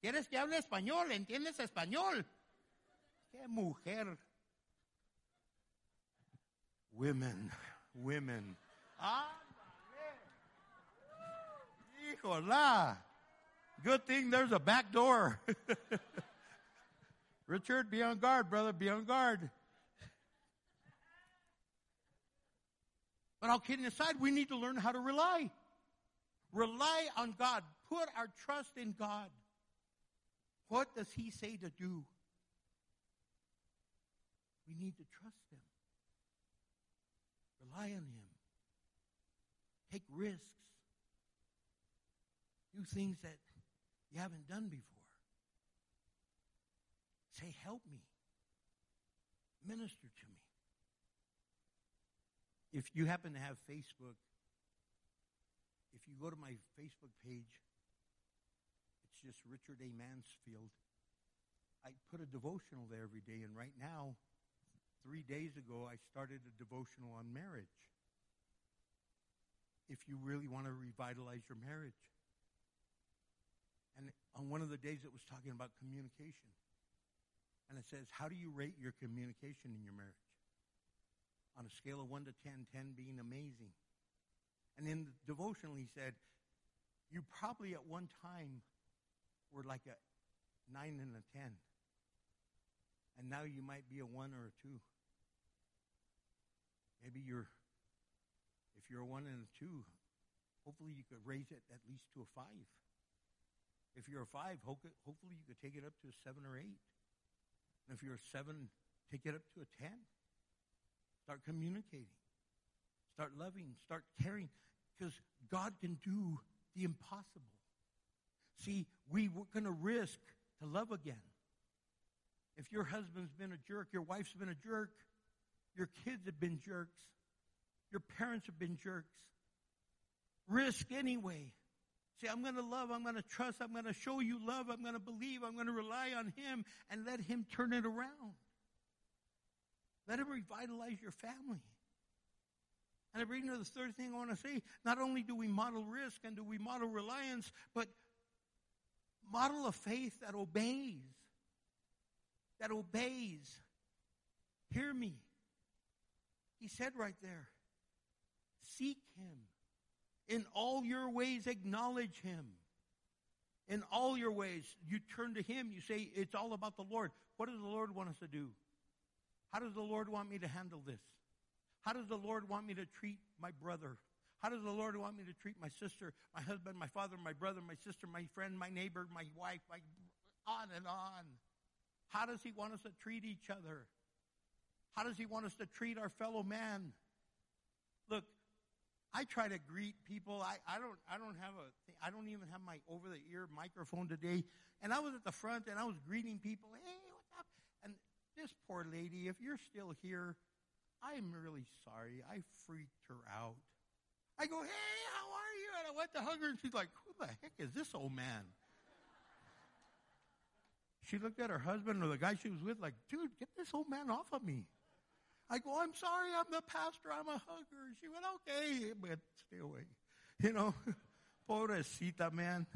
¿Quieres que hable español? ¿Entiendes español? ¡Qué mujer! Women. Women. Híjole. Good thing there's a back door. Richard, be on guard, brother. Be on guard. But all kidding aside, we need to learn how to rely. Rely on God. Put our trust in God. What does he say to do? We need to trust him. Rely on him. Take risks. Do things that you haven't done before. Say, help me. Minister to me. If you happen to have Facebook, if you go to my Facebook page, it's just Richard A. Mansfield. I put a devotional there every day, and right now, 3 days ago, I started a devotional on marriage. If you really want to revitalize your marriage. And on one of the days, it was talking about communication. And it says, how do you rate your communication in your marriage? On a scale of 1 to 10, 10 being amazing. And in the devotional, he said, you probably at one time were like a 9 and a 10. And now you might be a 1 or a 2. Maybe if you're a 1 and a 2, hopefully you could raise it at least to a 5. If you're a 5, hopefully you could take it up to a 7 or 8. And if you're a 7, take it up to a 10. Start communicating. Start loving. Start caring. Because God can do the impossible. See, we were going to risk to love again. If your husband's been a jerk, your wife's been a jerk, your kids have been jerks, your parents have been jerks, risk anyway. Say, I'm going to love, I'm going to trust, I'm going to show you love, I'm going to believe, I'm going to rely on him and let him turn it around. Let him revitalize your family. And I bring you to the third thing I want to say. Not only do we model risk and do we model reliance, but model a faith that obeys. That obeys. Hear me. He said right there, seek him. In all your ways, acknowledge him. In all your ways, you turn to him. You say, it's all about the Lord. What does the Lord want us to do? How does the Lord want me to handle this? How does the Lord want me to treat my brother? How does the Lord want me to treat my sister, my husband, my father, my brother, my sister, my friend, my neighbor, my wife, on and on? How does he want us to treat each other? How does he want us to treat our fellow man? Look, I try to greet people. I don't even have my over-the-ear microphone today. And I was at the front and I was greeting people. Hey, what's up? This poor lady, if you're still here, I'm really sorry. I freaked her out. I go, hey, how are you? And I went to hug her, and she's like, who the heck is this old man? She looked at her husband or the guy she was with like, dude, get this old man off of me. I go, I'm sorry, I'm the pastor, I'm a hugger. She went, okay, but stay away. You know, pobrecita, man.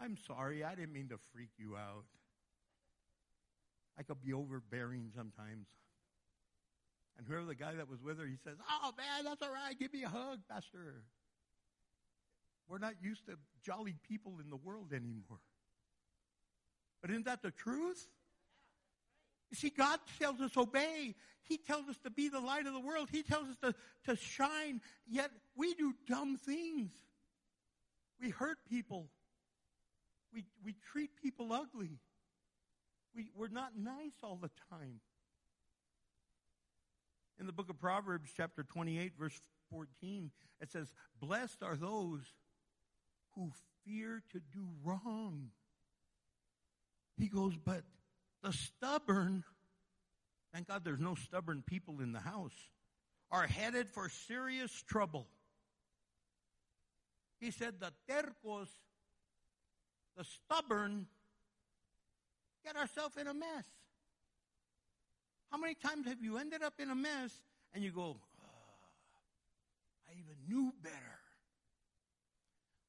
I'm sorry, I didn't mean to freak you out. I could be overbearing sometimes. And whoever the guy that was with her, he says, oh, man, that's all right, give me a hug, pastor. We're not used to jolly people in the world anymore. But isn't that the truth? You see, God tells us obey. He tells us to be the light of the world. He tells us to shine, yet we do dumb things. We hurt people. We treat people ugly. We're not nice all the time. In the book of Proverbs, chapter 28, verse 14, it says, blessed are those who fear to do wrong. He goes, but the stubborn, thank God there's no stubborn people in the house, are headed for serious trouble. He said, the tercos, the stubborn, get ourselves in a mess. How many times have you ended up in a mess and you go, oh, I even knew better.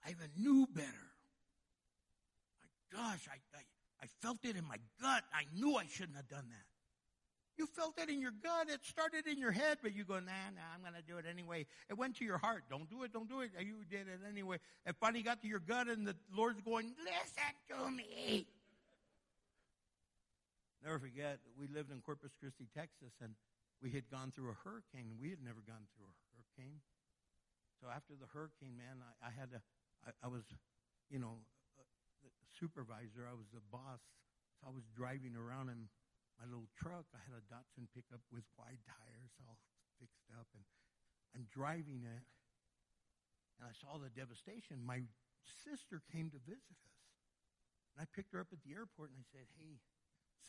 My gosh, I felt it in my gut. I knew I shouldn't have done that. You felt it in your gut. It started in your head, but you go, nah, I'm going to do it anyway. It went to your heart. Don't do it. You did it anyway. It finally got to your gut, and the Lord's going, listen to me. Never forget, we lived in Corpus Christi, Texas, and we had gone through a hurricane. We had never gone through a hurricane. So after the hurricane, man, I was, you know, supervisor. I was the boss. So I was driving around in my little truck. I had a Datsun pickup with wide tires all fixed up. And I'm driving it, and I saw the devastation. My sister came to visit us. And I picked her up at the airport, and I said, hey,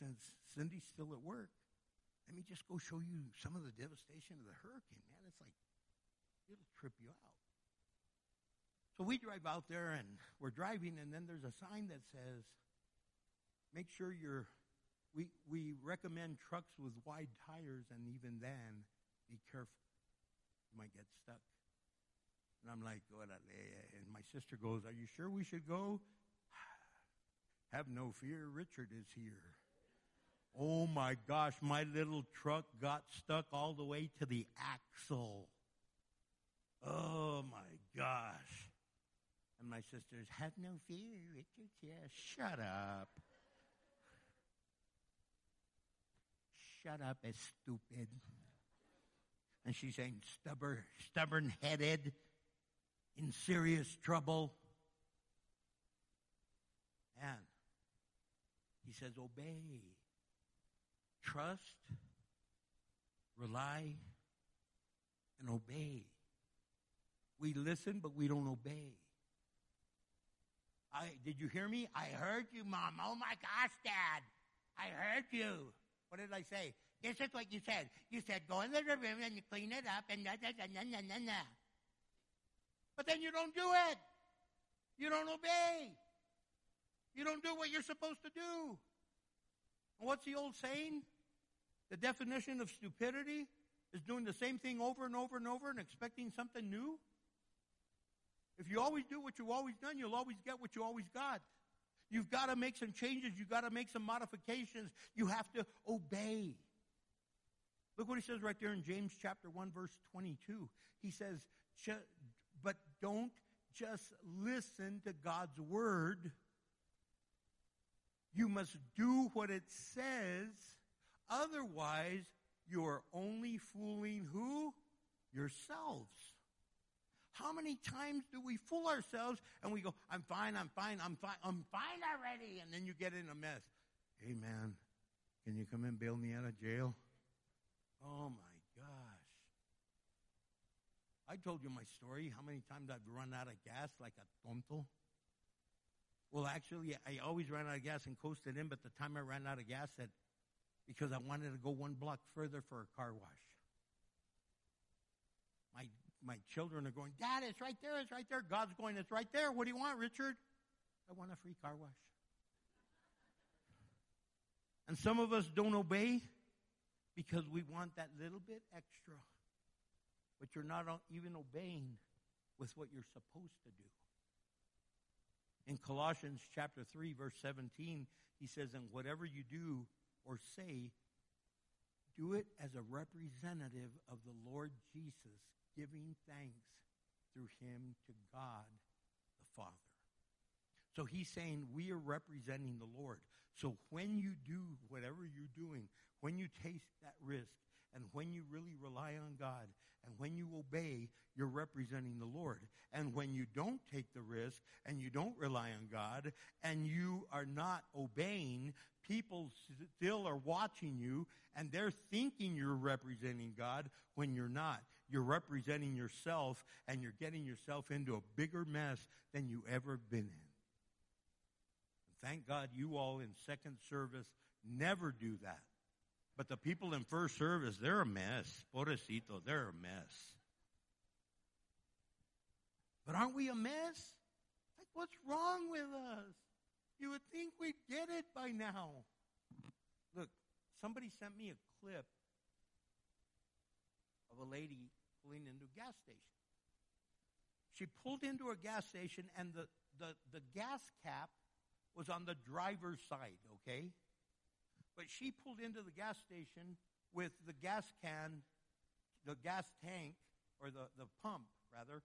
since Cindy's still at work, let me just go show you some of the devastation of the hurricane. Man, it's like, it'll trip you out. So we drive out there, and we're driving, and then there's a sign that says, make sure you're, we recommend trucks with wide tires, and even then, be careful. You might get stuck. And I'm like, and my sister goes, are you sure we should go? Have no fear, Richard is here. Oh, my gosh, my little truck got stuck all the way to the axle. Oh, my gosh. And my sisters, have no fear, Richard. Yeah, shut up. Shut up, it's stupid. And she's saying, stubborn-headed, in serious trouble. And he says, obey, trust, rely, and obey. We listen, but we don't obey. Did you hear me? I heard you, Mom. Oh, my gosh, Dad. I heard you. What did I say? This is what you said. You said, go in the room and you clean it up and da-da-da-na-na-na-na. But then you don't do it. You don't obey. You don't do what you're supposed to do. And what's the old saying? The definition of stupidity is doing the same thing over and over and over and expecting something new. If you always do what you've always done, you'll always get what you always got. You've got to make some changes. You've got to make some modifications. You have to obey. Look what he says right there in James chapter 1, verse 22. He says, but don't just listen to God's word. You must do what it says. Otherwise, you are only fooling who? Yourselves. How many times do we fool ourselves and we go, I'm fine already, and then you get in a mess. Hey, man, can you come and bail me out of jail? Oh, my gosh. I told you my story, how many times I've run out of gas like a tonto. Well, actually, I always ran out of gas and coasted in, but the time I ran out of gas, because I wanted to go one block further for a car wash. My children are going, Dad, it's right there, it's right there. God's going, it's right there. What do you want, Richard? I want a free car wash. And some of us don't obey. because we want that little bit extra, but you're not even obeying with what you're supposed to do. In Colossians chapter 3, verse 17, he says, and whatever you do or say, do it as a representative of the Lord Jesus, giving thanks through him to God the Father. So he's saying we are representing the Lord. So when you do whatever you're doing, when you take that risk, and when you really rely on God, and when you obey, you're representing the Lord. And when you don't take the risk, and you don't rely on God, and you are not obeying, people still are watching you, and they're thinking you're representing God when you're not. You're representing yourself, and you're getting yourself into a bigger mess than you ever been in. And thank God you all in second service never do that. But the people in first service, they're a mess. Pobrecito, they're a mess. But aren't we a mess? Like, what's wrong with us? You would think we'd get it by now. Look, somebody sent me a clip of a lady pulling into a gas station. She pulled into a gas station, and the gas cap was on the driver's side, okay? But she pulled into the gas station with the gas can, the gas tank, or the pump, rather,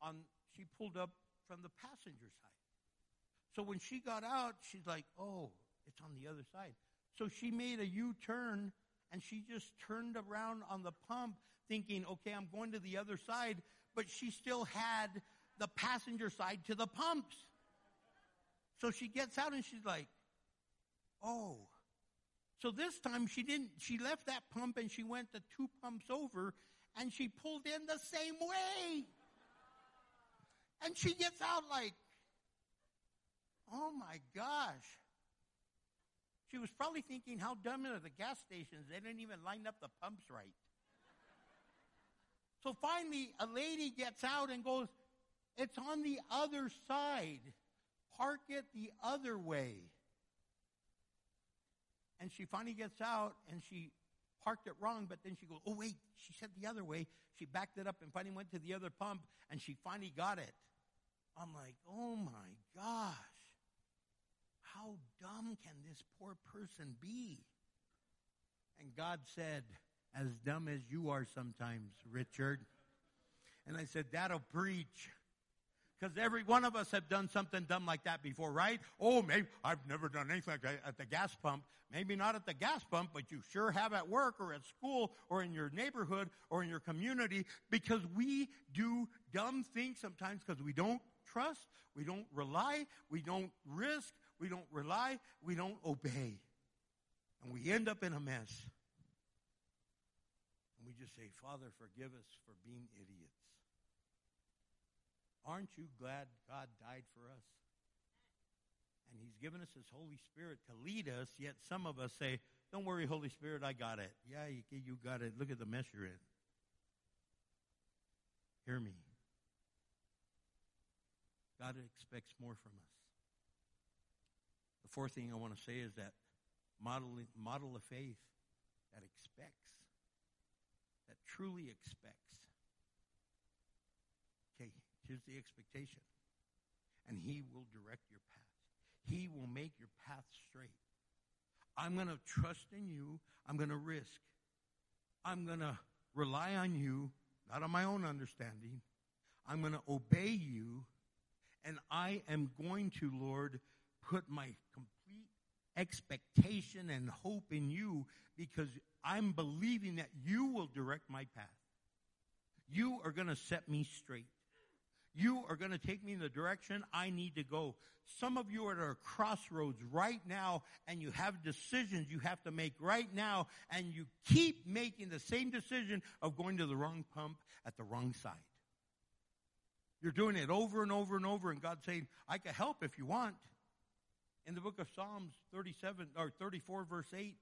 on. She pulled up from the passenger side. So when she got out, she's like, oh, it's on the other side. So she made a U-turn, and she just turned around on the pump thinking, okay, I'm going to the other side, but she still had the passenger side to the pumps. So she gets out, and she's like, oh. So this time she left that pump and she went the two pumps over and she pulled in the same way. And she gets out like, oh my gosh. She was probably thinking, how dumb are the gas stations? They didn't even line up the pumps right. So finally a lady gets out and goes, it's on the other side. Park it the other way. And she finally gets out, and she parked it wrong, but then she goes, oh, wait, she said the other way. She backed it up and finally went to the other pump, and she finally got it. I'm like, oh, my gosh. How dumb can this poor person be? And God said, as dumb as you are sometimes, Richard. And I said, that'll preach. Because every one of us have done something dumb like that before, right? Oh, maybe I've never done anything like that at the gas pump. Maybe not at the gas pump, but you sure have at work or at school or in your neighborhood or in your community, because we do dumb things sometimes because we don't trust, we don't rely, we don't risk, we don't rely, we don't obey. And we end up in a mess. And we just say, Father, forgive us for being idiots. Aren't you glad God died for us? And he's given us his Holy Spirit to lead us, yet some of us say, don't worry, Holy Spirit, I got it. Yeah, you got it. Look at the mess you're in. Hear me. God expects more from us. The fourth thing I want to say is that model of faith that expects, that truly expects. Okay. Here's the expectation. And he will direct your path. He will make your path straight. I'm going to trust in you. I'm going to risk. I'm going to rely on you, not on my own understanding. I'm going to obey you. And I am going to, Lord, put my complete expectation and hope in you, because I'm believing that you will direct my path. You are going to set me straight. You are going to take me in the direction I need to go. Some of you are at a crossroads right now, and you have decisions you have to make right now, and you keep making the same decision of going to the wrong pump at the wrong side. You're doing it over and over and over, and God's saying, I can help if you want. In the book of Psalms 37 or 34, verse 8,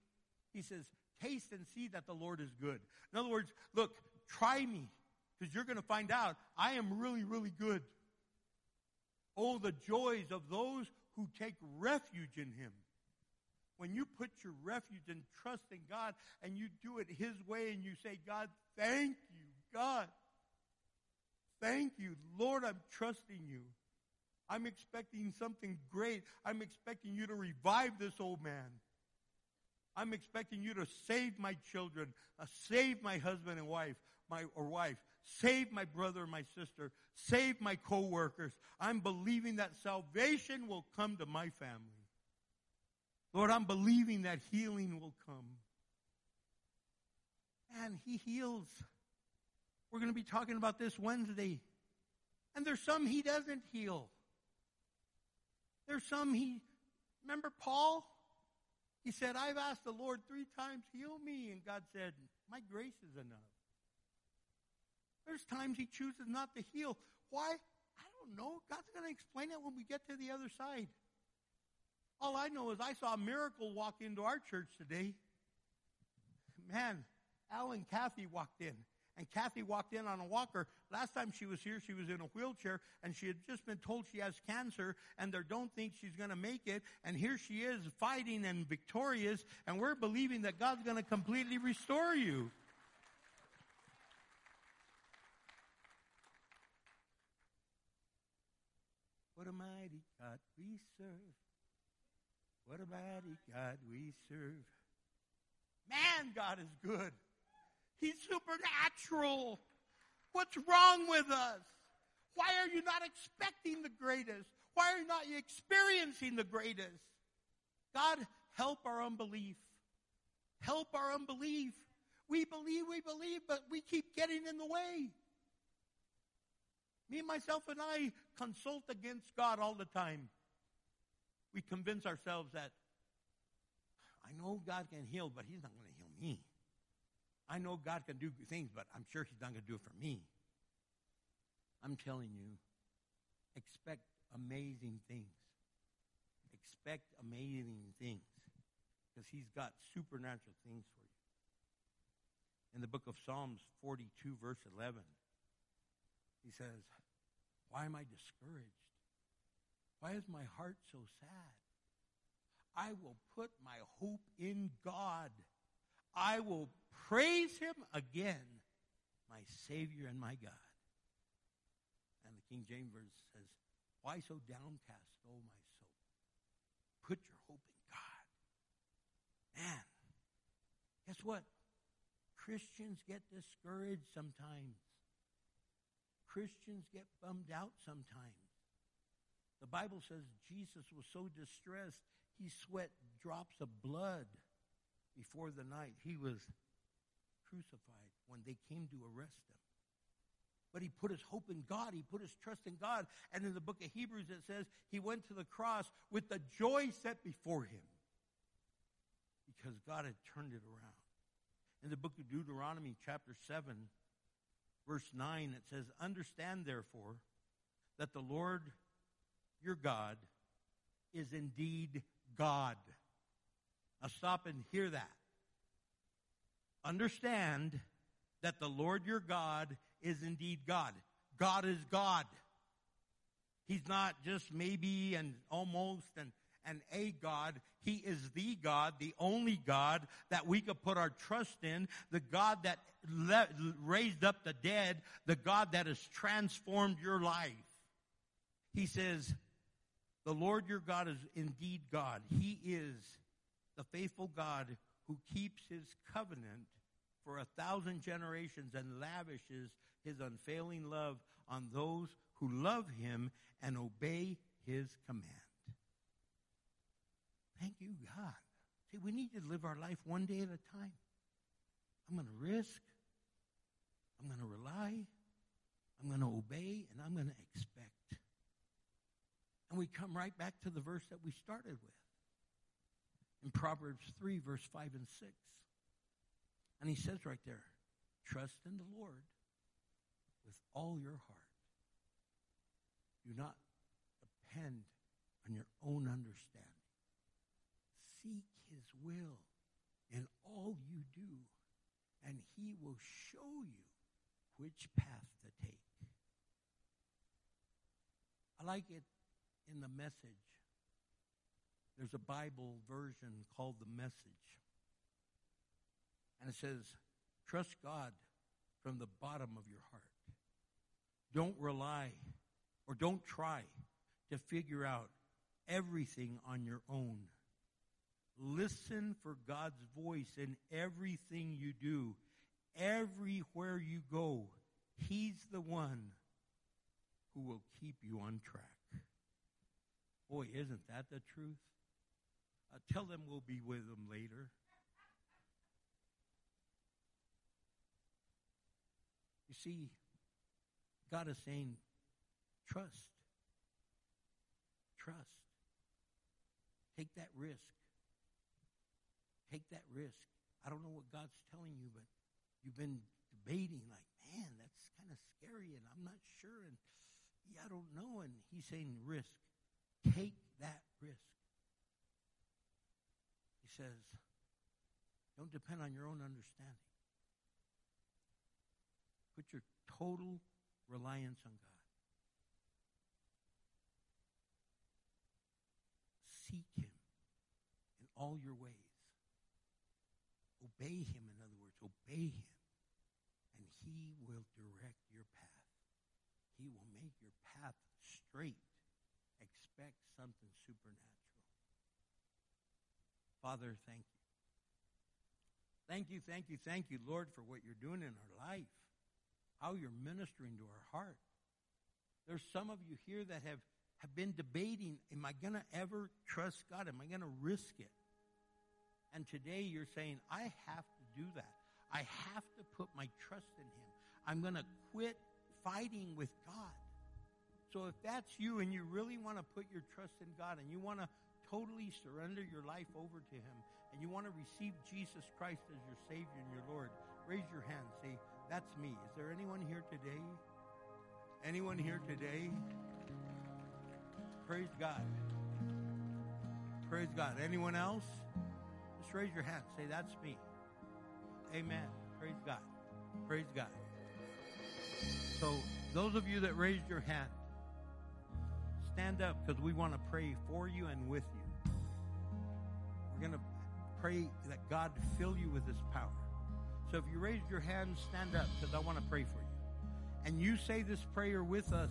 he says, taste and see that the Lord is good. In other words, look, try me. Because you're going to find out I am really, really good. Oh, the joys of those who take refuge in him. when you put your refuge and trust in God and you do it His way and you say, God, thank you, God. Thank you, Lord, I'm trusting you. I'm expecting something great. I'm expecting you to revive this old man. I'm expecting you to save my children, save my husband and wife, save my brother and my sister, save my co-workers. I'm believing that salvation will come to my family. Lord, I'm believing that healing will come. And He heals. We're going to be talking about this Wednesday. And there's some He doesn't heal. There's some He, remember Paul? He said, I've asked the Lord 3 times, heal me. And God said, my grace is enough. There's times He chooses not to heal. Why? I don't know. God's going to explain it when we get to the other side. All I know is I saw a miracle walk into our church today. Man, Al and Kathy walked in. And Kathy walked in on a walker. Last time she was here, she was in a wheelchair, and she had just been told she has cancer, and they don't think she's going to make it. And here she is fighting and victorious, and we're believing that God's going to completely restore you. What a mighty God we serve. What a mighty God we serve. Man, God is good. He's supernatural. What's wrong with us? Why are you not expecting the greatest? Why are you not experiencing the greatest? God, help our unbelief. Help our unbelief. We believe, but we keep getting in the way. Me, myself, and I consult against God all the time. We convince ourselves that, I know God can heal, but He's not going to heal me. I know God can do things, but I'm sure He's not going to do it for me. I'm telling you, expect amazing things. Expect amazing things because He's got supernatural things for you. In the book of Psalms 42, verse 11, he says, why am I discouraged? Why is my heart so sad? I will put my hope in God. I will praise Him again, my Savior and my God. And the King James Version says, why so downcast, O my soul? Put your hope in God. Man, guess what? Christians get discouraged sometimes. Christians get bummed out sometimes. The Bible says Jesus was so distressed, He sweat drops of blood before the night. He was crucified when they came to arrest Him. But He put His hope in God. He put His trust in God. And in the book of Hebrews it says He went to the cross with the joy set before Him because God had turned it around. In the book of Deuteronomy chapter 7, verse 9, it says, understand therefore that the Lord your God is indeed God. Now stop and hear that. Understand that the Lord your God is indeed God. God is God. He's not just maybe and almost and a God. He is the God, the only God that we could put our trust in, the God that raised up the dead, the God that has transformed your life. He says, the Lord your God is indeed God. He is the faithful God who keeps His covenant for 1,000 generations and lavishes His unfailing love on those who love Him and obey His command. Thank you, God. See, we need to live our life one day at a time. I'm going to risk. I'm going to rely. I'm going to obey, and I'm going to expect. And we come right back to the verse that we started with. In Proverbs 3, verse 5 and 6. And he says right there, trust in the Lord with all your heart. Do not depend on your own understanding. Seek His will in all you do, and He will show you which path to take. I like it in the message there's a Bible version called The Message. And it says, trust God from the bottom of your heart. Don't rely or don't try to figure out everything on your own. Listen for God's voice in everything you do, everywhere you go. He's the one who will keep you on track. Boy, isn't that the truth? Tell them we'll be with them later. You see, God is saying, trust. Trust. Take that risk. Take that risk. I don't know what God's telling you, but you've been debating like, man, that's kind of scary, and I'm not sure, and yeah, I don't know. And he's saying risk. Take that risk. He says, don't depend on your own understanding. Put your total reliance on God. Seek him in all your ways. Obey him, in other words, obey him. And he will direct your path. He will make your path straight. Expect something supernatural. Father, thank you. Thank you, thank you, thank you, Lord, for what you're doing in our life. How you're ministering to our heart. There's some of you here that have been debating, am I going to ever trust God? Am I going to risk it? And today you're saying, I have to do that. I have to put my trust in him. I'm going to quit fighting with God. So if that's you and you really want to put your trust in God and you want to totally surrender your life over to him and you want to receive Jesus Christ as your Savior and your Lord, raise your hand. Say, that's me. Is there anyone here today? Anyone here today? Praise God. Praise God. Anyone else? Just raise your hand. Say, that's me. Amen. Praise God. Praise God. So those of you that raised your hand, stand up because we want to pray for you and with you. We're going to pray that God fill you with his power. So if you raised your hand, stand up because I want to pray for you. And you say this prayer with us.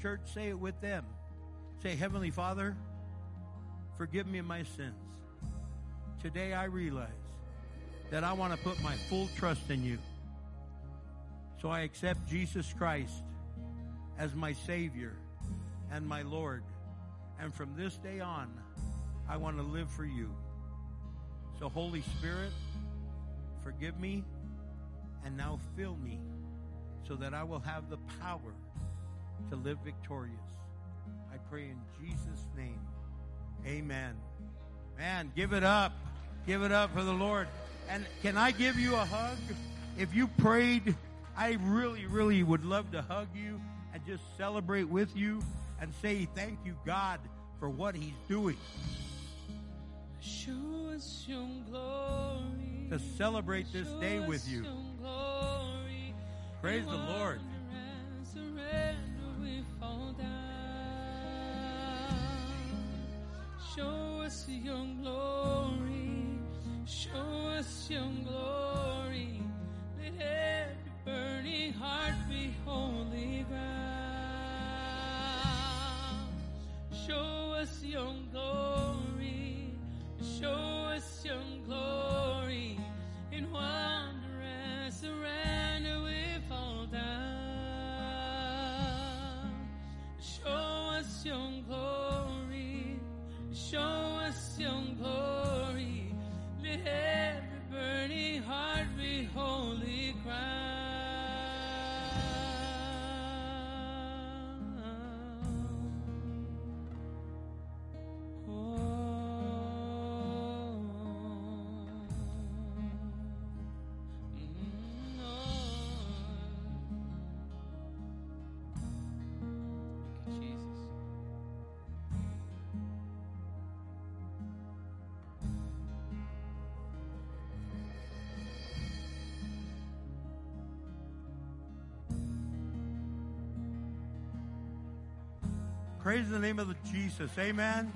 Church, say it with them. Say, Heavenly Father, forgive me of my sins. Today I realize that I want to put my full trust in you. So I accept Jesus Christ as my Savior and my Lord. And from this day on, I want to live for you. So Holy Spirit, forgive me and now fill me so that I will have the power to live victorious. I pray in Jesus' name. Amen. Man, give it up. Give it up for the Lord. And can I give you a hug? If you prayed, I really, really would love to hug you and just celebrate with you and say thank you, God, for what he's doing. Show us your glory. To celebrate this day with you. Praise the Lord. Show us your glory. Show us your glory. Let every burning heart be holy ground. Show us your glory. Show us your glory. In wonder and surrender we fall down. Show us your glory. Show us your glory. Let every burning heart be holy ground. Oh, oh. Thank you, Jesus. Praise the name of Jesus. Amen.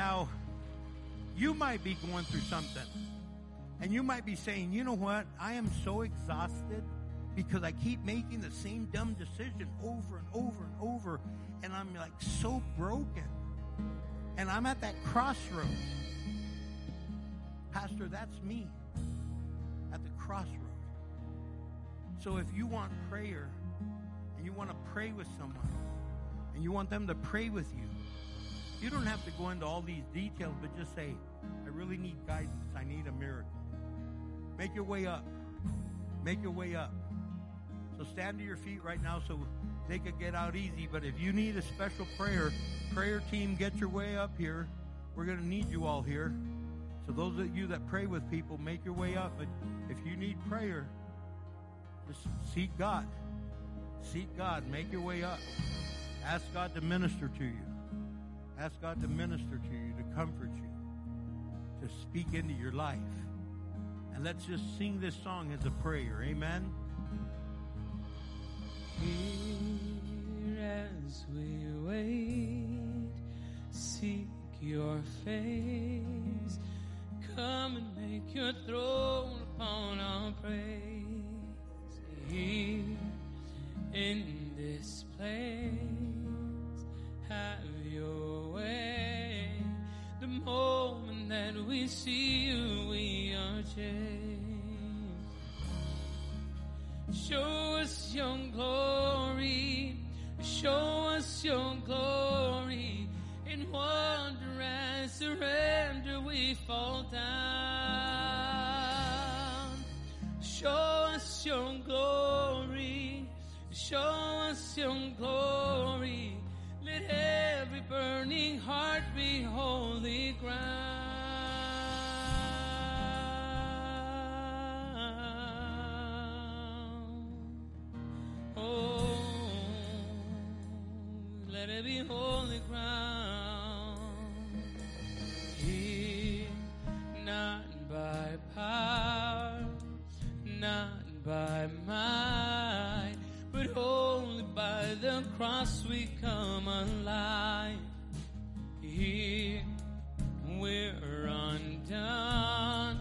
Now, you might be going through something, and you might be saying, you know what? I am so exhausted because I keep making the same dumb decision over and over and over, and I'm like so broken, and I'm at that crossroads. Pastor, that's me at the crossroads. So if you want prayer, and you want to pray with someone, and you want them to pray with you, you don't have to go into all these details, but just say, I really need guidance. I need a miracle. Make your way up. Make your way up. So stand to your feet right now so they could get out easy. But if you need a special prayer, prayer team, get your way up here. We're going to need you all here. So those of you that pray with people, make your way up. But if you need prayer, just seek God. Seek God. Make your way up. Ask God to minister to you. Ask God to minister to you, to comfort you, to speak into your life. And let's just sing this song as a prayer. Amen. Here as we wait, seek your face. Come and make your throne upon our praise. Here in this place, have your way. The moment that we see you, we are changed. Show us your glory. Show us your glory. In wonder and surrender, we fall down. Show us your glory. Show us your glory. Let every burning heart be holy ground. Oh, let it be holy ground. Here, not by power, not by might, but only by the cross we come alive. Here we're undone,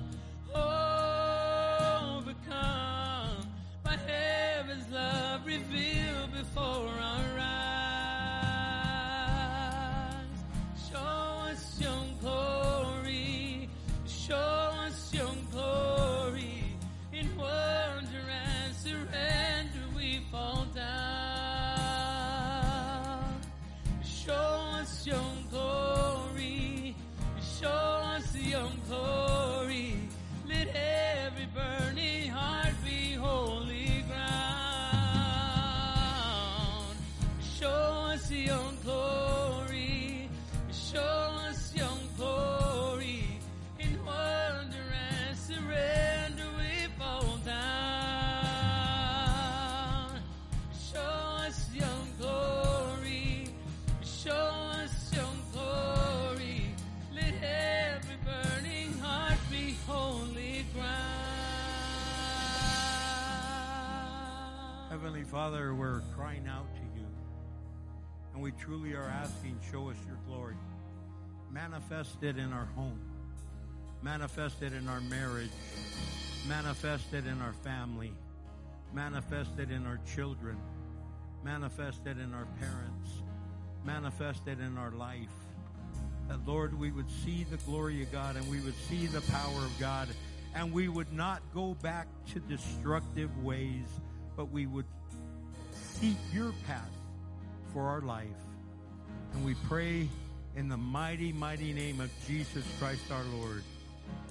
overcome by heaven's love revealed before our eyes. Show us your glory, show us your glory. In wonder and surrender we fall down. Show us your glory, show us your glory. Let every burning heart be holy ground. Show us your glory, show us your glory. In wonder and surrender we fall down. Show us your glory, show us your glory. Let every burning heart be holy ground. Heavenly Father, we're crying out to you, and we truly are asking, show us your glory. Manifest it in our home. Manifest it in our marriage. Manifest it in our family. Manifest it in our children. Manifest it in our parents. Manifest it in our life. That, Lord, we would see the glory of God, and we would see the power of God, and we would not go back to destructive ways, but we would seek your path for our life. And we pray in the mighty, mighty name of Jesus Christ our Lord.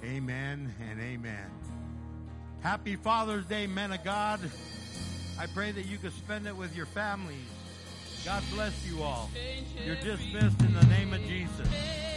Amen and amen. Happy Father's Day, men of God. I pray that you could spend it with your families. God bless you all. You're dismissed in the name of Jesus.